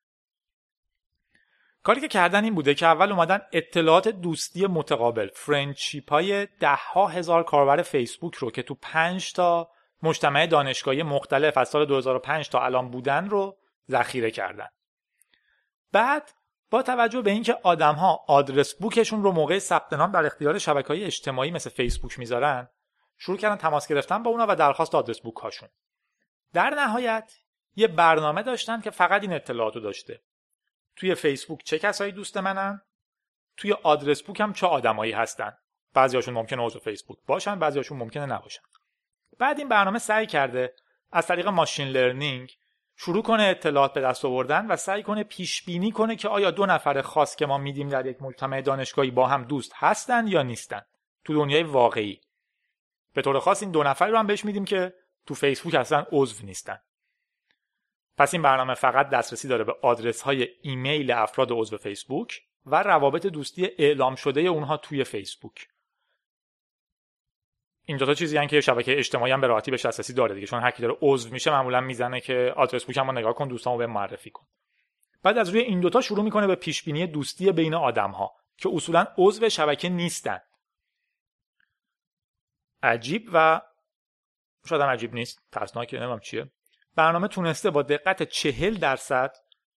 کاری که کردن این بوده که اول اومدن اطلاعات دوستی متقابل، فرندشیپ های ده ها هزار کاربر فیسبوک رو که تو پنج تا مجتمع دانشگاهی مختلف از سال دو هزار و پنج تا الان بودن رو ذخیره کردن. بعد با توجه به اینکه آدم‌ها آدرس بوکشون رو موقع ثبت نام در اختیار شبکه‌های اجتماعی مثل فیسبوک میذارن، شروع کردن تماس گرفتن با اونا و درخواست آدرس بوک هاشون. در نهایت یه برنامه داشتن که فقط این اطلاعاتو داشته. توی فیسبوک چه کسایی دوست منن؟ توی آدرس بوک هم چه آدمایی هستن؟ بعضیاشون ممکنه عضو فیسبوک باشن، بعضیاشون ممکنه نباشن. بعد این برنامه سعی کرده از طریق ماشین لرنینگ شروع کنه اطلاعات به دست آوردن و سعی کنه پیش بینی کنه که آیا دو نفر خاص که ما میدیم در یک مجتمع دانشگاهی با هم دوست هستن یا نیستن تو دنیای واقعی. به طور خاص این دو نفر رو هم بهش میدیم که تو فیسبوک اصلا عضو نیستن. پس این برنامه فقط دسترسی داره به آدرس‌های ایمیل افراد عضو فیسبوک و روابط دوستی اعلام شده اونها توی فیسبوک. این دو تا چیزی ان که شبکه اجتماعی هم به راحتی بهش دسترسی داره دیگه، چون هر کی داره عضو میشه معمولا میزنه که آدرس بوکمو نگاه کن، دوستامو به معرفی کن. بعد از روی این دوتا شروع میکنه به پیش بینی دوستی بین آدم‌ها که اصولا عضو شبکه نیستن. عجیب و شاید هم عجیب نیست، ترسناک نمیدونم چیه. برنامه تونسته با دقت چهل درصد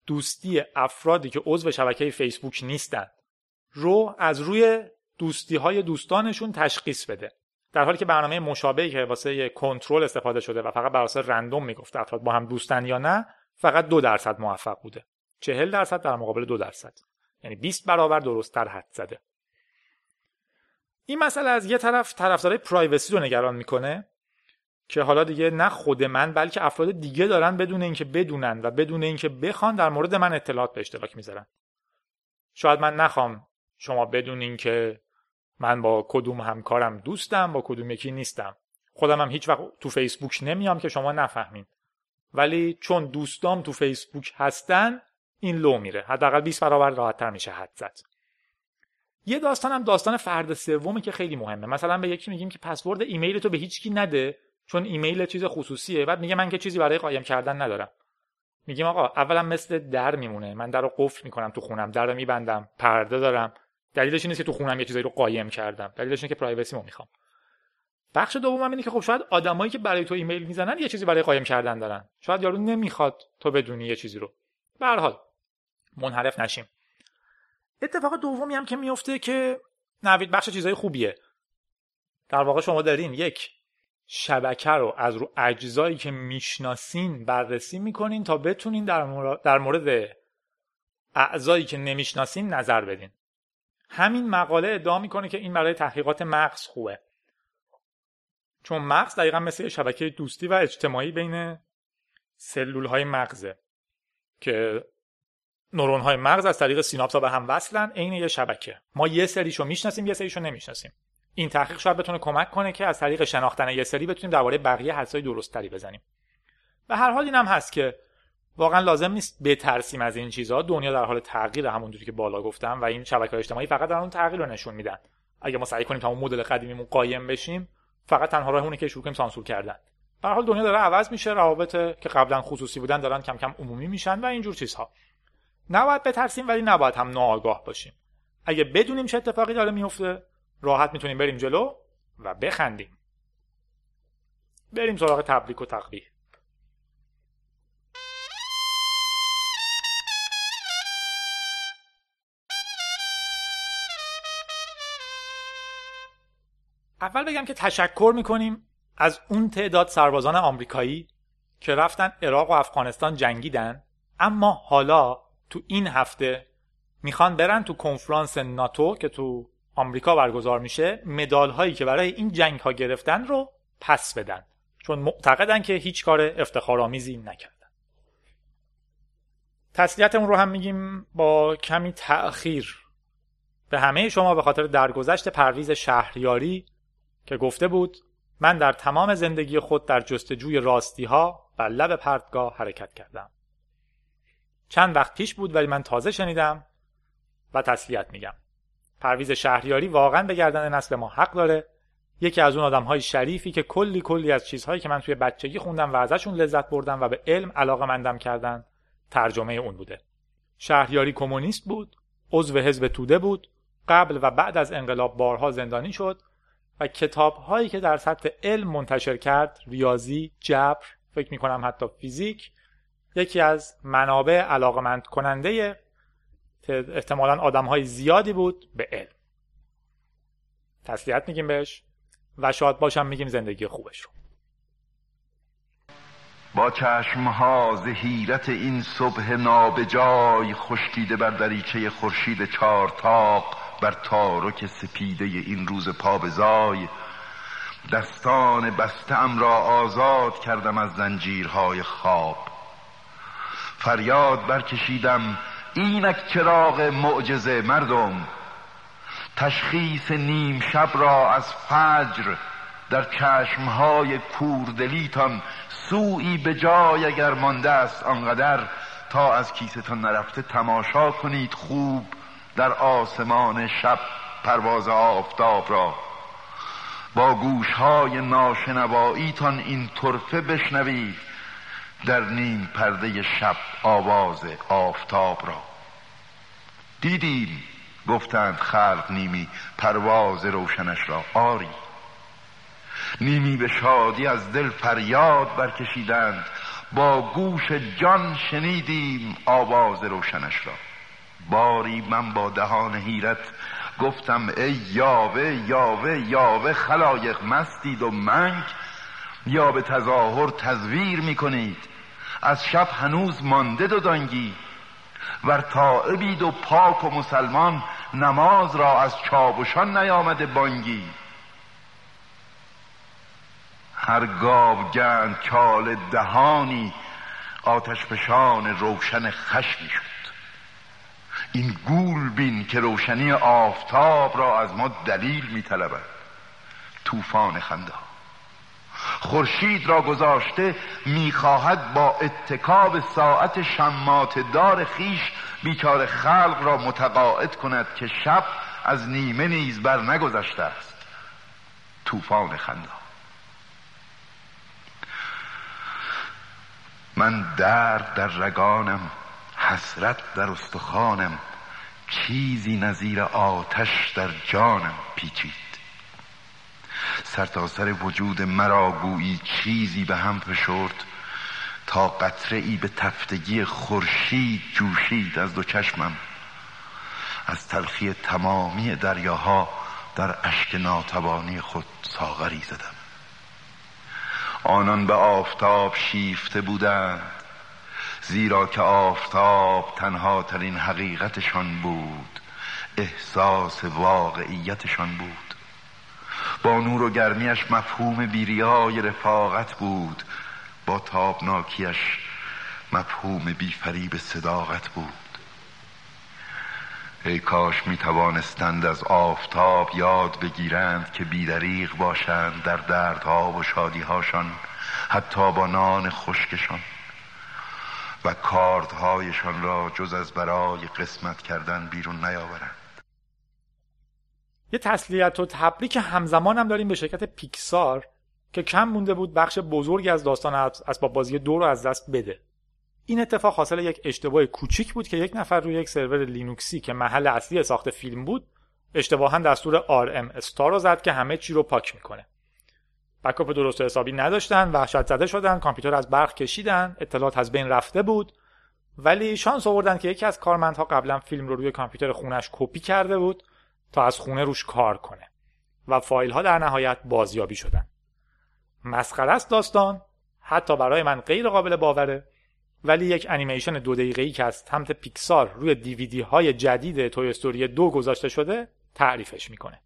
دوستی افرادی که عضو شبکه فیسبوک نیستن رو از روی دوستی‌های دوستانشون تشخیص بده. در حالی که برنامه مشابهی که واسه کنترل استفاده شده و فقط بر اساس رندوم میگفت افراد با هم دوستن یا نه، فقط دو درصد موفق بوده. چهل درصد در مقابل دو درصد، یعنی بیست برابر درست‌تر حد زده. این مسئله از یه طرف طرفدارای پرایوسی رو نگران میکنه که حالا دیگه نه خود من بلکه افراد دیگه دارن بدون اینکه بدونن و بدون اینکه بخوان در مورد من اطلاعات به اشتراک میذارن. شاید من نخوام شما بدونین که من با کدوم همکارم دوستم، با کدوم یکی نیستم. خودم هم هیچ وقت تو فیسبوک نمیام که شما نفهمین. ولی چون دوستام تو فیسبوک هستن این لو میره. حداقل بیست برابر راحت‌تر میشه حد زد. یه داستان هم داستان فرد سومه که خیلی مهمه. مثلا به یکی میگیم که پسورد ایمیل تو به هیچ کی نده چون ایمیل چیز خصوصیه. بعد میگه من که چیزی برای قایم کردن ندارم. میگیم آقا اولا مثل در میمونه. من درو قفل میکنم تو خونم، درو میبندم، پرده دارم. دلیلش این نیست که تو خونم یه چیزایی رو قایم کردم، دلیلش اینه که پرایوسیمو میخوام. بخش دومم اینه که خب شاید آدمایی که برای تو ایمیل میزنن یه چیزی برای قایم کردن دارن. شاید یارو نمیخواد تو بدونی یه چیزی رو. به هر حال منحرف نشیم. اتفاق دومی هم که میفته که نوید بخش چیزای خوبیه. در واقع شما دارین یک شبکه رو از رو اجزایی که میشناسین بررسی میکنین تا بتونین در مورد در مورد اعضایی که نمیشناسین نظر بدین. همین مقاله ادعا میکنه که این برای تحقیقات مغز خوبه. چون مغز دقیقا مثل شبکه دوستی و اجتماعی بین سلولهای مغزه که نورونهای مغز از طریق سیناپس‌ها به هم وصلن، عین یه شبکه. ما یه سریشو میشناسیم، یه سریشو نمیشناسیم. این تحقیق شاید بتونه کمک کنه که از طریق شناختن یه سری بتونیم درباره بقیه حدسای درست‌تری بزنیم. به هر حال اینم هست که واقعا لازم نیست بترسیم از این چیزها. دنیا در حال تغییر، همونجوری که بالا گفتم، و این شبکه‌های اجتماعی فقط در اون تغییر رو نشون میدن. اگه ما سعی کنیم تا اون مدل قدیمیمون قایم بشیم، فقط تنها راه اونه که شروع کنیم سانسور کردن. به هر حال دنیا داره عوض میشه، روابط که قبلا خصوصی بودن دارن کم کم عمومی میشن و اینجور چیزها. نباید بترسیم ولی نباید هم ناآگاه باشیم. اگه بدونیم چه اتفاقی داره میفته، راحت میتونیم بریم جلو و بخندیم. بریم سراغ تبریک و تقبیح. اول بگم که تشکر میکنیم از اون تعداد سربازان آمریکایی که رفتن عراق و افغانستان جنگیدن، اما حالا تو این هفته میخوان برن تو کنفرانس ناتو که تو آمریکا برگزار میشه، مدال هایی که برای این جنگ ها گرفتن رو پس بدن، چون معتقدن که هیچ کار افتخارآمیزی نکردن. تسلیتمون رو هم میگیم با کمی تأخیر به همه شما به خاطر درگذشت پرویز شهریاری که گفته بود من در تمام زندگی خود در جستجوی راستی ها و لب پرتگاه حرکت کردم. چند وقت پیش بود ولی من تازه شنیدم و تسلیت میگم. پرویز شهریاری واقعا به گردن نسل ما حق داره، یکی از اون آدم‌های شریفی که کلی کلی از چیزهایی که من توی بچگی خوندم و ازشون لذت بردم و به علم علاقه‌مندم کردن ترجمه اون بوده. شهریاری کمونیست بود، عضو حزب توده بود، قبل و بعد از انقلاب بارها زندانی شد و کتاب‌هایی که در سطح علم منتشر کرد، ریاضی، جبر، فکر می‌کنم حتی فیزیک، یکی از منابع علاقه‌مند کننده احتمالاً آدم‌های زیادی بود به علم. تسلیت میگیم بهش و شاد باشم میگیم زندگی خوبش رو. با چشم‌ها ز حیرت این صبح نابجای خشکیده بر دریچه خورشید چهار طاق، بر تارک سپیده این روز پابزای دستان بسته‌ام را آزاد کردم از زنجیرهای خواب. فریاد برکشیدم اینک چراغ معجزه مردم، تشخیص نیم شب را از فجر در چشمهای کوردلیتان سوئی به جای اگر مانده است آنقدر تا از کیستان نرفته تماشا کنید خوب در آسمان شب پرواز آفتاب را. با گوشهای ناشنواییتان این طرفه بشنوید در نیم پرده شب آواز آفتاب را. دیدیم گفتند خلق نیمی پرواز روشنش را، آری نیمی به شادی از دل فریاد برکشیدند، با گوش جان شنیدیم آواز روشنش را. باری من با دهان حیرت گفتم ای یاوه یاوه یاوه، خلایق مستید و منک یا به تظاهر تزویر میکنید، از شب هنوز مانده دو دانگی، ور تائبید و پاک و مسلمان نماز را از چابوشان نیامده بانگی. هر گاو گند چال دهانی آتش فشان روشن خشمی شد. این گول بین که روشنی آفتاب را از ما دلیل می طلبد. طوفان خنده خورشید را گذاشته میخواهد با اتکاب ساعت شمات دار خیش بیچاره خلق را متقاعد کند که شب از نیمه نیز بر نگذشته است. طوفان خنده. من درد در رگانم، حسرت در استخوانم، چیزی نظیر آتش در جانم پیچید. سرتاسر وجود مرا گویی چیزی به هم فشرد تا قطره‌ای به تفتگی خورشید جوشید از دو چشمم. از تلخی تمامی دریاها در اشک ناتوانی خود ساغری زدم. آنان به آفتاب شیفته بودند، زیرا که آفتاب تنها ترین حقیقتشان بود، احساس واقعیتشان بود. با نور و گرمیش مفهوم بیریای رفاقت بود، با تابناکیش مفهوم بیفریب صداقت بود. ای کاش می توانستند از آفتاب یاد بگیرند که بیدریغ باشند در دردها و شادیهاشان، حتی با نان خشکشان و کاردهایشان را جز از برای قسمت کردن بیرون نیاورند. یه تسلیت و تبریک همزمان هم داریم به شرکت پیکسار که کم مونده بود بخش بزرگی از داستان اسباب بازی دو رو از دست بده. این اتفاق حاصل یک اشتباه کوچیک بود که یک نفر روی یک سرور لینوکسی که محل اصلی ساخت فیلم بود اشتباهاً دستور آر ام استار رو زد که همه چی رو پاک میکنه. بکاپ درست و حسابی نداشتن، وحشت زده شدن، کامپیوتر از برق کشیدن، اطلاعات از بین رفته بود، ولی شانس آوردن که یکی از کارمندها قبلا فیلم رو روی کامپیوتر خونش کپی کرده بود تا از خونه روش کار کنه و فایل‌ها در نهایت بازیابی شدن. مسخره است داستان، حتی برای من غیر قابل باوره، ولی یک انیمیشن دو دقیقه‌ای که از سمت پیکسار روی دیویدی های جدید توی استوری دو گذاشته شده تعریفش میکنه.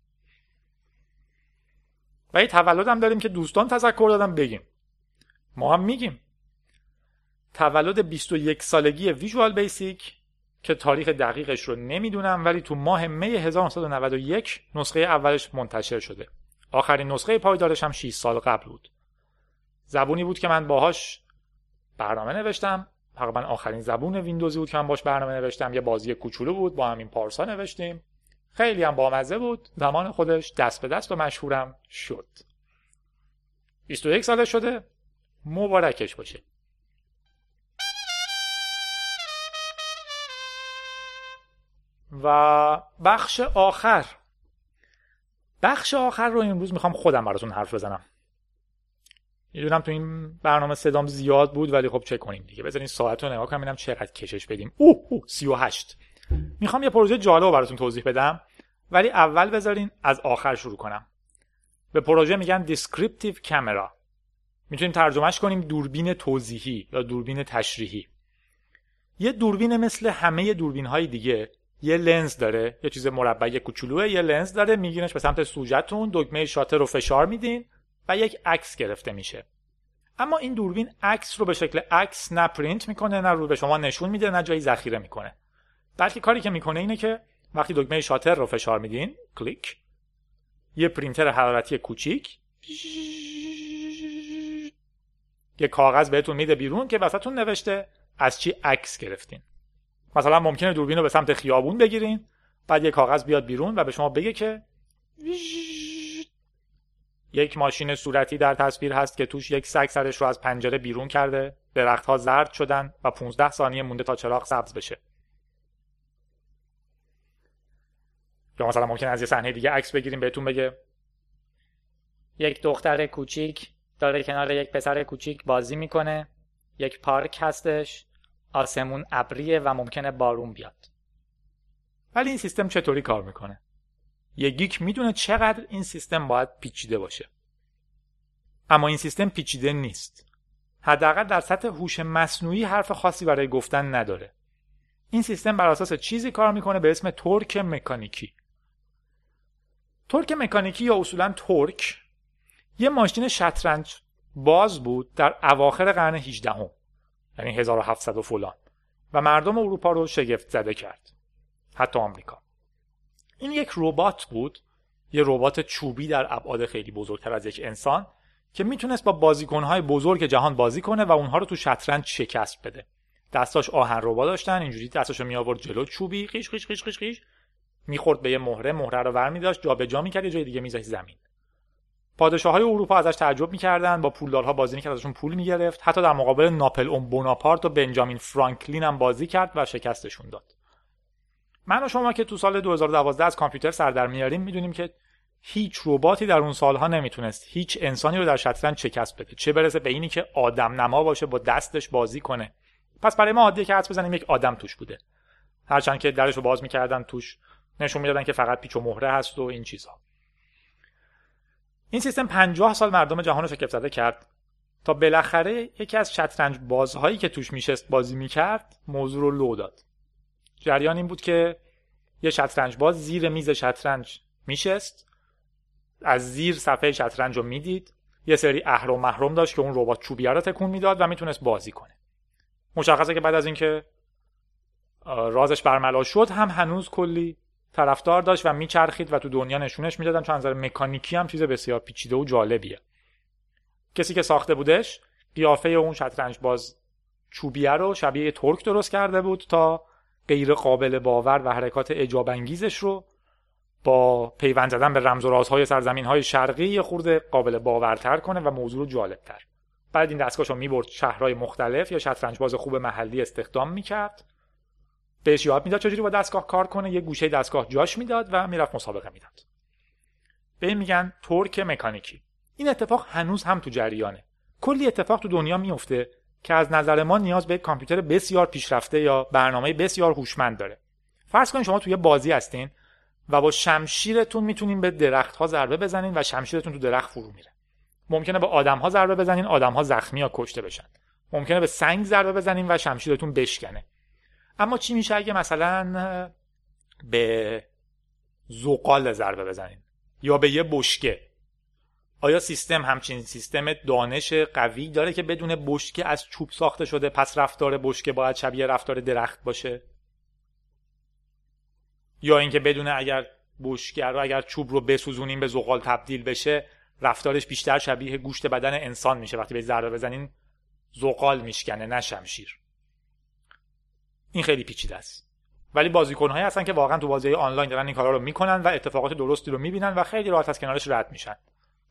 و یه تولدم داریم که دوستان تذکر دادن بگیم، ما هم میگیم. تولد بیست و یک سالگی ویژوال بیسیک که تاریخ دقیقش رو نمیدونم، ولی تو ماه می هزار و نهصد و نود و یک نسخه اولش منتشر شده. آخرین نسخه پایدارش هم شش سال قبل بود. زبونی بود که من باهاش برنامه نوشتم، تقریبا آخرین زبون ویندوزی بود که من باهاش برنامه نوشتم. یه بازی کوچولو بود، با همین پارسا نوشتیم، خیلی هم بامزه بود، زمان خودش دست به دست و مشهورم شد. بیست و یک ساله شده، مبارکش باشه. و بخش آخر بخش آخر رو امروز میخوام خودم براتون حرف بزنم. میدونم تو این برنامه صدام زیاد بود، ولی خب چه کنیم دیگه، بذارین ساعت رو نگاه کنم ببینم چقدر کشش بدیم. اوه اوه سی و هشت. میخوام یه پروژه جالب براتون توضیح بدم، ولی اول بذارین از آخر شروع کنم. به پروژه میگن Descriptive Camera. میتونیم ترجمهش کنیم دوربین توضیحی یا دوربین تشریحی. یه دوربین مثل همه دوربین‌های دیگه یه لنز داره، یه چیز مربعی کوچولوئه، یه لنز داره، میگیرنش به سمت سوژتون، دکمه شاتر رو فشار میدین و یک عکس گرفته میشه. اما این دوربین عکس رو به شکل عکس نه پرینت میکنه، نه رو به شما نشون میده، نه جایی ذخیره میکنه. بلکه کاری که میکنه اینه که وقتی دکمه شاتر رو فشار میدین، کلیک، یه پرینتر حرارتی کوچیک یه کاغذ بهتون میده بیرون که وسطتون نوشته از چی عکس گرفتین. مثلا ممکنه دوربین رو به سمت خیابون بگیرین، بعد یه کاغذ بیاد بیرون و به شما بگه که یک ماشین صورتی در تصویر هست که توش یک سگ سرش رو از پنجره بیرون کرده، درخت‌ها زرد شدن و پانزده ثانیه مونده تا چراغ سبز بشه. یا مثلا ممکنه از یه صحنه دیگه عکس بگیریم بهتون بگه یک دختر کوچیک داره کنار یک پسر کوچیک بازی میکنه، یک پارک هستش، آسمون ابریه و ممکنه بارون بیاد. ولی این سیستم چطوری کار میکنه؟ یه گیک میدونه چقدر این سیستم باید پیچیده باشه. اما این سیستم پیچیده نیست. حداقل در سطح هوش مصنوعی حرف خاصی برای گفتن نداره. این سیستم بر اساس چیزی کار میکنه به اسم تورک مکانیکی. تورک مکانیکی یا اصولا تورک یه ماشین شطرنج باز بود در اواخر قرن هجدهم، یعنی هزار و هفتصد و فلان، و مردم اروپا رو شگفت زده کرد، حتی آمریکا. این یک ربات بود، یه ربات چوبی در ابعاد خیلی بزرگتر از یک انسان که میتونست با بازیکن‌های بزرگ جهان بازی کنه و اونها رو تو شطرنج شکست بده. دستاش آهن ربا داشتن، اینجوری دستاشو میآورد جلو، چوبی قیش قیش قیش قیش قیش میخورد به یه مهره، مهره رو ور می‌داشت، جابجا می‌کرد، جای دیگه می‌ذاشت زمین. پادشاه‌های اروپا ازش تعجب می‌کردن، با پولدارها بازی می‌کرد، ازشون پول می‌گرفت، حتی در مقابل ناپل اون بوناپارت و بنجامین فرانکلین هم بازی کرد و شکستشون داد. من و شما که تو سال دو هزار و دوازده از کامپیوتر سر در میاریم میدونیم که هیچ رباتی در اون سالها نمیتونست هیچ انسانی رو در شطرنج شکست بده، چه برسه به اینی که آدم نما باشه با دستش بازی کنه. پس برای ما عادیه که حدس بزنیم یک آدم توش بوده، هرچند که درش رو باز میکردن توش نشون میدادن که فقط پیچ و مهره هست و این چیزها. این سیستم پنجاه سال مردم جهان رو شگفت زده کرد تا بالاخره یکی از شطرنج بازهایی که توش میشست بازی میکرد موضوع رو لو داد. جریان این بود که یه شطرنج باز زیر میز شطرنج میشست، از زیر صفحه شطرنج رو میدید، یه سری اهرم محرم داشت که اون ربات چوبیه رو تکون میداد و میتونست بازی کنه. مشخصه که بعد از اینکه رازش برملا شد هم هنوز کلی طرفدار داشت و میچرخید و تو دنیا نشونش میدادن، چون از نظر مکانیکی هم چیز بسیار پیچیده و جالبیه. کسی که ساخته بودش قیافه اون شطرنج باز چوبیه رو شبیه ترک درست کرده بود تا غیر قابل باور و حرکات اعجاب انگیزش رو با پیوند زدن به رمز و رازهای سرزمین‌های شرقی خورده قابل باورتر کنه و موضوع رو جالب‌تر. بعد این دستگاهشو می‌برد شهرهای مختلف، یا شطرنج‌باز خوب محلی استخدام می‌کرد، بهش یاد میداد چجوری با دستگاه کار کنه، یه گوشه دستگاه جاش میداد و میرفت مسابقه میداد. به این میگن تورک مکانیکی. این اتفاق هنوز هم تو جریانه. کلی اتفاق تو دنیا میفته که از نظر ما نیاز به کامپیوتر بسیار پیشرفته یا برنامه بسیار هوشمند داره. فرض کنید شما توی یه بازی هستین و با شمشیرتون میتونین به درخت‌ها ضربه بزنین و شمشیرتون تو درخت فرو میره. ممکنه به آدم‌ها ضربه بزنین، آدم‌ها زخمی یا کشته بشن. ممکنه به سنگ ضربه بزنین و شمشیرتون بشکنه. اما چی میشه اگه مثلا به زغال ضربه بزنین یا به یه بشکه؟ آیا سیستم همچین سیستم دانش قوی داره که بدون بشکه از چوب ساخته شده، پس رفتار بشکه باید شبیه رفتار درخت باشه؟ یا اینکه بدون اگر بشکه رو اگر چوب رو بسوزونیم به زغال تبدیل بشه، رفتارش بیشتر شبیه گوشت بدن انسان میشه، وقتی به ضربه بزنین زغال میشکنه نه شمشیر. این خیلی پیچیده است، ولی بازیکن‌هایی هستن که واقعا تو بازی‌های آنلاین دارن این کارا رو میکنن و اتفاقات درستی رو میبینن و خیلی راحت از کنارش رد میشن،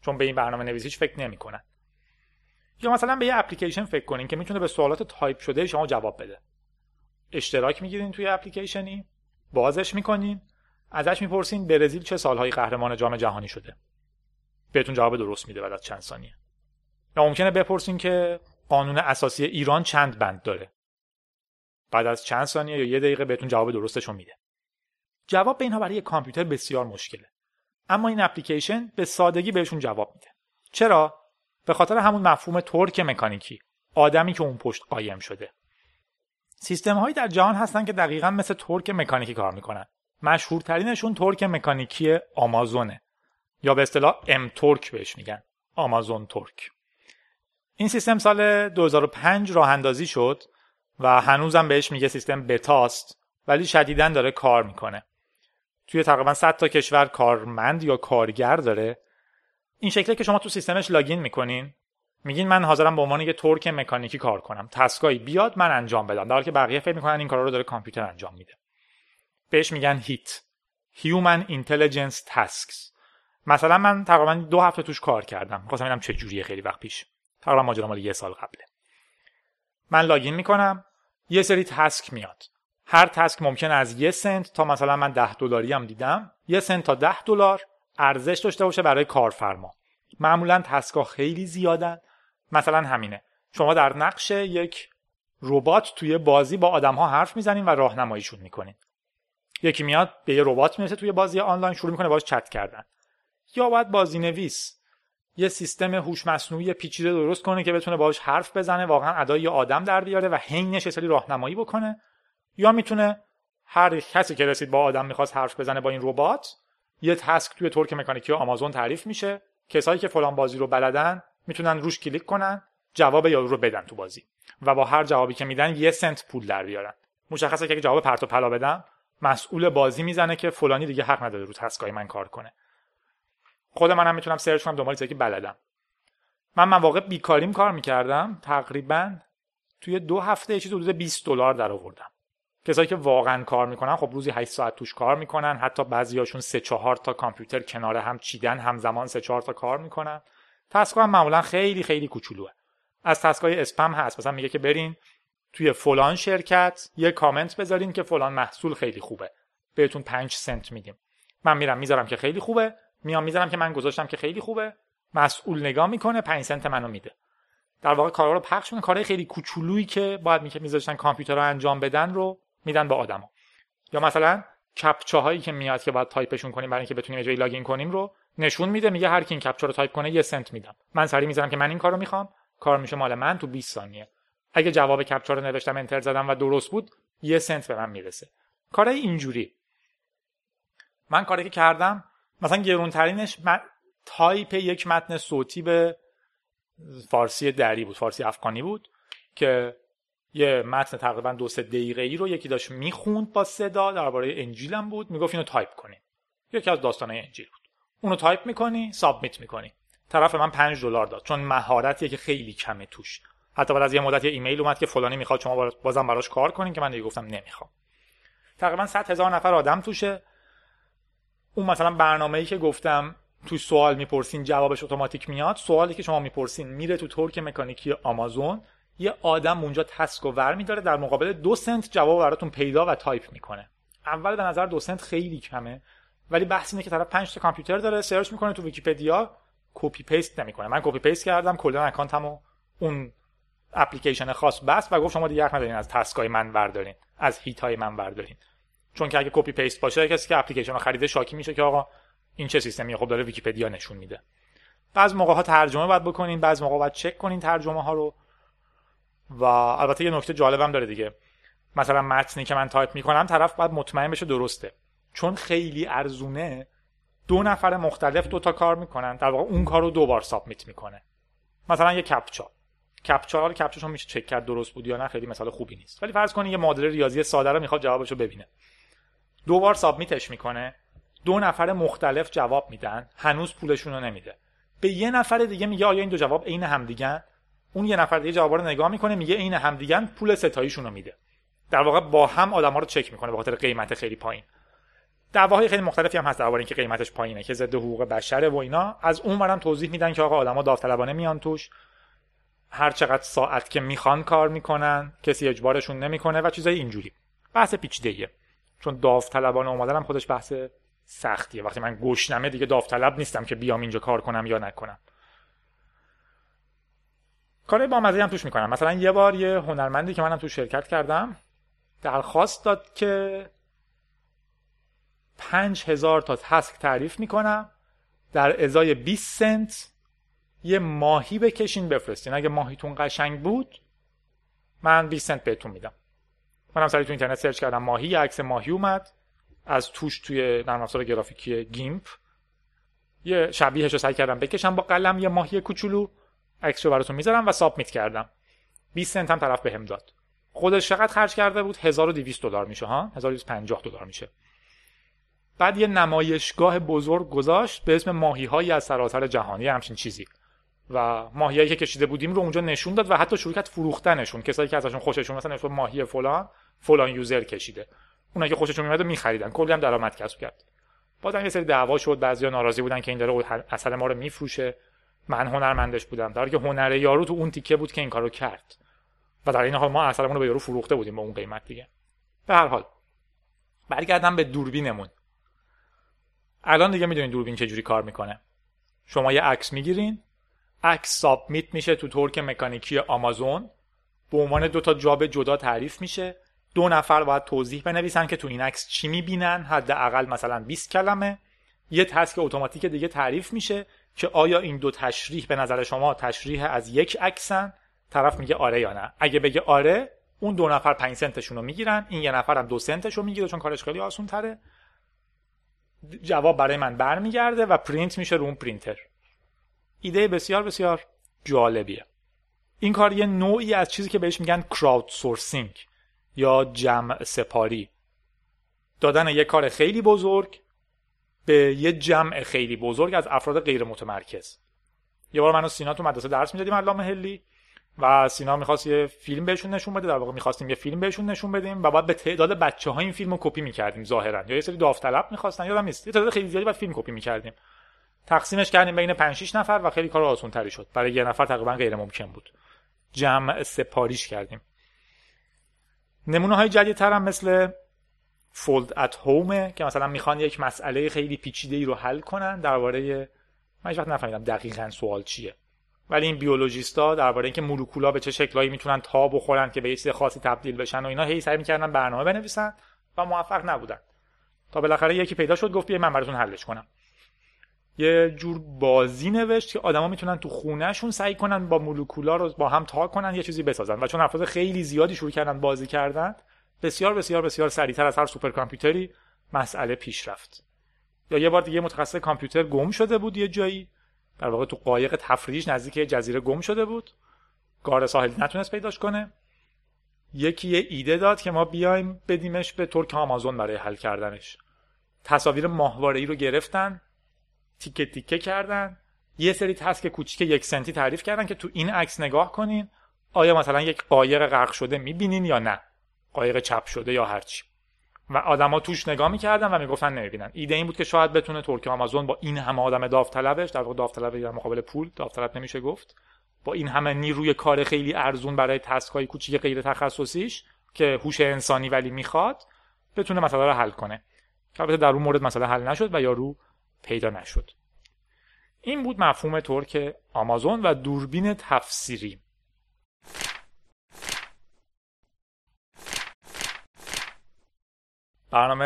چون به این برنامه نویسیش فکر نمیکنن. یا مثلا به یه اپلیکیشن فکر کنین که میتونه به سوالات تایپ شده شما جواب بده. اشتراک میگیرین توی اپلیکیشنی، بازش میکنین، ازش میپرسین برزیل چه سال‌های قهرمان جام جهانی شده. بهتون جواب درست میده بعد از چند ثانیه. یا ممکنه بپرسین که قانون اساسی ایران چند بند داره. بعد از چند ثانیه یا یه دقیقه بهتون جواب درستشو میده. جواب به اینها برای یک کامپیوتر بسیار مشکله. اما این اپلیکیشن به سادگی بهشون جواب میده. چرا؟ به خاطر همون مفهوم ترک مکانیکی، آدمی که اون پشت قایم شده. سیستم هایی در جهان هستن که دقیقاً مثل ترک مکانیکی کار میکنن. مشهورترینشون ترک مکانیکی آمازونه، یا به اصطلاح ام ترک بهش میگن، آمازون ترک. این سیستم سال دو هزار و پنج راه اندازی شد و هنوزم بهش میگه سیستم بتاست، ولی شدیداً داره کار میکنه. توی تقریباً صد تا کشور کارمند یا کارگر داره. این شکلی که شما تو سیستمش لاگین میکنین، میگین من حاضرم به عنوان یه ترک مکانیکی کار کنم، تسکایی بیاد من انجام بدم، در حالی که بقیه فکر میکنن این کارا رو داره کامپیوتر انجام میده. بهش میگن هیت، Human Intelligence Tasks. مثلا من تقریباً دو هفته توش کار کردم، می‌خواستم ببینم چه جوریه. خیلی وقت پیش، تقریباً ماجرا مال یه سال قبله. من لاگین میکنم، یه سری تسک میاد. هر تسک ممکن از یه سنت تا مثلا من ده دلاری هم دیدم، یه سنت تا ده دلار ارزش داشته باشه برای کارفرما. معمولا تسکا خیلی زیادن. مثلا همینه، شما در نقش یک ربات توی بازی با آدم‌ها حرف میزنین و راهنماییشون میکنین. یکی میاد به یه ربات میرسه توی بازی آنلاین، شروع میکنه باهاش چت کردن. یا باید بازینویس یه سیستم هوش مصنوعی پیچیده درست کنه که بتونه باهاش حرف بزنه، واقعا ادای یه آدم در بیاره و عینش یه سری راهنمایی بکنه. یا میتونه هر کسی که رسید با آدم میخواست حرف بزنه با این ربات، یه تسک توی ترک مکانیکی آمازون تعریف میشه. کسایی که فلان بازی رو بلدن میتونن روش کلیک کنن، جواب یارو رو بدن تو بازی و با هر جوابی که میدن یه سنت پول در بیارن. مشخصه که جواب پرت و پلا بدم، مسئول بازی میزنه که فلانی دیگه حق نداره رو تسکای من کار کنه. خود منم میتونم سرچ کنم دنبال چیزی که بلدم. من مواقع بیکاریم کار میکردم، تقریبا توی دو هفته چیز حدود بیست دلار درآوردم. کسایی که واقعا کار میکنن خب روزی هشت ساعت توش کار میکنن، حتی بعضیاشون سه چهار تا کامپیوتر کنار هم چیدن، همزمان سه چهار تا کار میکنن. تسکا هم معمولا خیلی خیلی کوچولوه. از تسکای اسپم هست، مثلا میگه که برین توی فلان شرکت یه کامنت بذارین که فلان محصول خیلی خوبه، بهتون پنج سنت میدیم. من میرم میذارم که خیلی خوبه، میام میذارم که من گذاشتم که خیلی خوبه، مسئول نگاه میکنه پنج سنت منو میده. در واقع کارا رو پخش میکنه، کارهای خیلی کوچولویی که باید میذاشتن کامپیوترها انجام بدن رو میدن به آدما. یا مثلا کپچه هایی که میاد که باید تایپشون کنیم برای اینکه بتونیم یه جایی لاگین کنیم رو نشون میده، میگه هر کی این کپچه رو تایپ کنه یه سنت میدم. من سری میذارم که من این کارو میخوام، کار میشه مال من تو بیست ثانیه. اگه جواب کپچه رو نوشتم، انتر زدم و درست بود، یه سنت به من میرسه. کارای اینجوری. من کاری که کردم مثلا گرونترینش من تایپ یک متن صوتی به فارسی دری بود، فارسی افغانی بود، که یه متن تقریبا دو سه دقیقه‌ای رو یکی داشت میخوند با صدا، درباره انجیل هم بود، میگفت اینو تایپ کنی. یکی از داستانای انجیل بود. اونو تایپ میکنی، سابمیت میکنی. طرف من پنج دلار داد، چون مهارتیه که خیلی کمه توش. حتی بعد از یه مدت یه ایمیل اومد که فلانی میخواد شما بازم براش کار کنین، که من دیگه گفتم نمیخوام. تقریبا صد هزار نفر آدم توشه. اون مثلا برنامه‌ای که گفتم تو سوال میپرسین جوابش اتوماتیک میاد، سوالی که شما میپرسین میره تو ترک مکانیکی آمازون، یه آدم اونجا تسک و ور میداره، در مقابل دو سنت جواب براتون پیدا و تایپ میکنه. اول به نظر دو سنت خیلی کمه، ولی بحث اینه که طرف پنج تا کامپیوتر داره، سرچ میکنه تو ویکی‌پدیا، کپی پیست نمیکنه. من کپی پیست کردم، کلا اکانتمو اون اپلیکیشن خاص بس و گفت شما دیگه حق ندارین از تسکای من بردارین، از هیتای من بردارین. چون که اگه کپی پیست باشه، کسی که اپلیکیشن رو خریده شاکی میشه که آقا این چه سیستمیه، خب داره ویکی‌پدیا نشون میده. بعضی موقع ها ترجمه باید بکنین، بعضی موقع باید چک کنین ترجمه ها رو. و البته یه نکته جالبم داره دیگه، مثلا متنی که من تایپ میکنم طرف باید مطمئن بشه درسته، چون خیلی ارزونه دو نفر مختلف دوتا کار میکنن، در واقع اون کار رو دوبار سابمیت میکنه. مثلا یه کپچا کپچا حالا کپچاشون میشه چک کرد درست بود یا نه، خیلی مثال خوبی نیست، ولی فرض کنین یه معادله ریاضی ساده رو میخواد جوابشو ببینه، دو بار سابمیتش میکنه، دو نفر مختلف جواب میدن، هنوز پولشون رو نمیده، به یه نفر دیگه میگه آیا این دو جواب عین همدیگن، اون یه نفر دیگه جواب رو نگاه میکنه میگه عین همدیگن، پول ستاییشون رو میده. در واقع با هم آدما رو چک میکنه به خاطر قیمت خیلی پایین. دعواهای خیلی مختلفی هم هست درباره اینکه قیمتش پایینه که ضد حقوق بشره و اینا، از اونورم توضیح میدن که آقا آدما داوطلبانه میان توش، هر چقدر ساعت که میخوان کار میکنن، کسی اجبارشون نمیکنه و چیزای اینجوری. بحث پیچیده‌ایه، چون داوطلبانه اومدنم خودش بحث سختیه. وقتی من گشنمه دیگه داوطلب نیستم که بیام اینجا کار کنم یا نکنم. کارهای بامزه‌ای هم توش میکنم. مثلا یه بار یه هنرمندی که منم توش شرکت کردم درخواست داد که پنج هزار تا تسک تعریف میکنم، در ازای بیست سنت یه ماهی بکشین بفرستین، اگه ماهیتون قشنگ بود من بیست سنت بهتون میدم. منم سریع تو اینترنت سرچ کردم ماهی، یه عکس ماهی اومد از توش توی نرم افزار گرافیکی گیمپ، یه شبیهش رو سعی کردم بکشم با قلم، یه ماهی کوچولو، عکسشو براتون میذارم و سابمیت کردم. بیست سنت هم طرف بهم داد. خودش چقدر خرج کرده بود؟ هزار و دویست دلار میشه ها، هزار و دویست و پنجاه دلار میشه. بعد یه نمایشگاه بزرگ گذاشت به اسم ماهی‌های از سراسر جهانی، همچین چیزی، و ماهیایی که کشیده بودیم رو اونجا نشون داد و حتی شروع کرد فروختنشون. کسایی که ازشون خوششون مثلا نشون ماهی فلان فلان یوزر کشیده، اونایی که خوششون میاد می‌خریدن، کلی هم درآمد کسب کرد. بعدم یه سری دعوا شد، بعضیا ناراضی بودن که این داره اثر ما رو میفروشه، من هنرمندش بودم، در حالی که هنر یارو تو اون تیکه بود که این کارو کرد و در این حال ما اثرمون رو به یارو فروخته بودیم با اون قیمت دیگه. به هر حال برگردم به دوربینمون. الان دیگه میدونید دوربین چه جوری کار میکنه. شما یه عکس میگیرین، عکس سابمیت میشه تو تورک مکانیکی آمازون، به عنوان دو تا جاب جدا تعریف میشه، دو نفر باید توضیح بنویسن که تو این عکس چی میبینن، حداقل مثلا بیست کلمه. یه تسک اتوماتیک دیگه تعریف میشه که آیا این دو تشریح به نظر شما تشریح از یک عکسن؟ طرف میگه آره یا نه. اگه بگه آره، اون دو نفر پنج سنتشون رو میگیرن، این یه نفرم دو سنتش رو میگیره چون کارش خیلی آسون‌تره. جواب برای من برمیگرده و پرینت میشه رو اون پرینتر. ایده بسیار بسیار جالبیه. این کار یه نوعی از چیزی که بهش میگن کراود سورسینگ یا جمع سپاری، دادن یه کار خیلی بزرگ به یه جمع خیلی بزرگ از افراد غیر متمرکز. یه بار من و سینا تو مدرسه درس میدادیم علامه حلی، و سینا می‌خواست یه فیلم بهشون نشون بده، در واقع می‌خواستیم یه فیلم بهشون نشون بدیم و بعد به تعداد بچه‌ها این فیلمو کپی می‌کردیم ظاهراً، یا یه سری داوطلب می‌خواستن یادم نیست، یه تعداد خیلی زیادی بعد فیلم کپی می‌کردیم، تقسیمش کردیم بین پنج شش نفر و خیلی کار آسان‌تری شد، برای یه نفر تقریبا غیر ممکن بود. جمع سپاریش کردیم. نمونه‌های جدیدتر هم مثل فولد ات هوم که مثلا می‌خوان یک مسئله خیلی پیچیده‌ای رو حل کنن، درباره من هیچ وقت نفهمیدم دقیقاً سوال چیه، ولی این بیولوژیستا درباره اینکه مولکول‌ها به چه شکلایی میتونن تا بخورن که به یه چیز خاصی تبدیل بشن و اینا، هی سعی می‌کردن برنامه بنویسن و موفق نبودن، تا بالاخره یکی پیدا شد گفت بیا من براتون حلش کنم. یه جور بازی نوشت که آدما میتونن تو خونه‌شون سعی کنن با مولکول‌ها رو با هم تا کنن یه چیزی بسازن، و چون افراد خیلی زیادی شروع کردن بازی کردن، بسیار بسیار بسیار سریعتر از هر سوپر کامپیوتری مسئله پیش رفت. یا یه بار دیگه متخصص کامپیوتر گم شده بود یه جایی، در واقع تو قایق تفریج نزدیک جزیره گم شده بود، گارد ساحلی نتونست پیداش کنه، یکی یه ایده داد که ما بیایم بدیمش به ترک آمازون برای حل کردنش. تصاویر ماهواره‌ای رو گرفتن، تیکه تیکه کردن، یه سری تسک کوچیک یک سنتی تعریف کردن که تو این عکس نگاه کنین آیا مثلا یک قایق غرق شده می‌بینین یا نه، قایق چپ شده یا هر چی، و آدما توش نگاه می‌کردن و میگفتن نمی‌بینن. ایده این بود که شاید بتونه ترک آمازون با این همه آدم داوطلبش، در واقع داوطلب در مقابل پول، داوطلب نمیشه گفت، با این همه نیروی کار خیلی ارزون برای تسک‌های کوچیک غیر تخصصیش که هوش انسانی ولی میخواد، بتونه مسئله رو حل کنه. البته در اون مورد مسئله حل نشد و یارو پیدا نشد. این بود مفهوم ترک آمازون و دوربین تفسیری. برنامه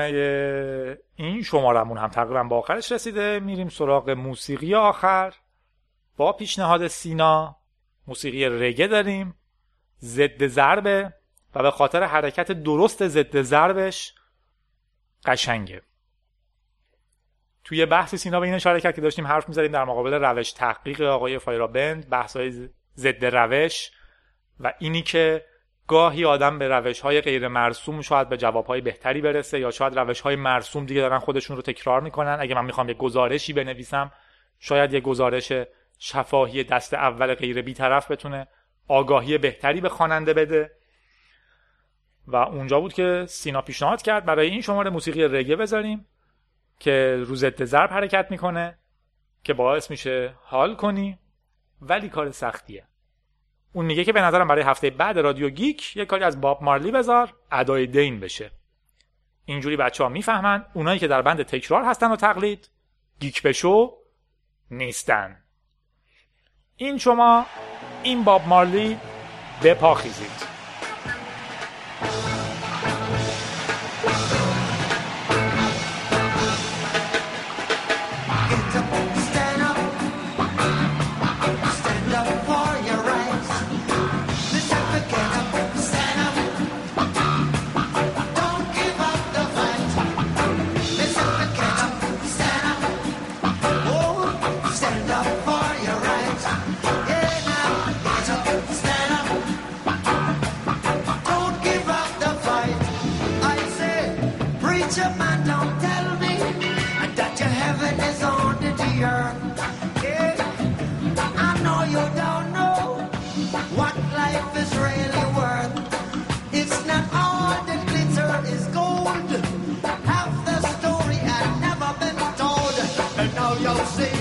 این شمارمون هم تقریبا با آخرش رسیده. میریم سراغ موسیقی آخر با پیشنهاد سینا موسیقی رگه داریم، ضد ضربه و به خاطر حرکت درست ضد ضربش قشنگه. توی بحث سینا به این اشاره کرد که داشتیم حرف می‌زدیم در مقابل روش تحقیق آقای فایرابند، بحث‌های ضد روش و اینی که گاهی آدم به روش‌های غیر مرسوم شاید به جواب‌های بهتری برسه یا شاید روش‌های مرسوم دیگه دارن خودشون رو تکرار می‌کنن. اگه من می‌خوام یه گزارشی بنویسم، شاید یه گزارش شفاهی دست اول غیر بی‌طرف بتونه آگاهی بهتری به خواننده بده. و اونجا بود که سینا پیشنهاد کرد برای این شماره موسیقی رگه بذاریم که روزت ضرب حرکت میکنه که باعث میشه حال کنی، ولی کار سختیه. اون میگه که به نظرم برای هفته بعد رادیو گیک یه کاری از باب مارلی بذار ادای دین بشه. اینجوری بچه‌ها میفهمن اونایی که در بند تکرار هستن و تقلید گیک بشو نیستن. این شما این باب مارلی بپاخیزید. Yo, see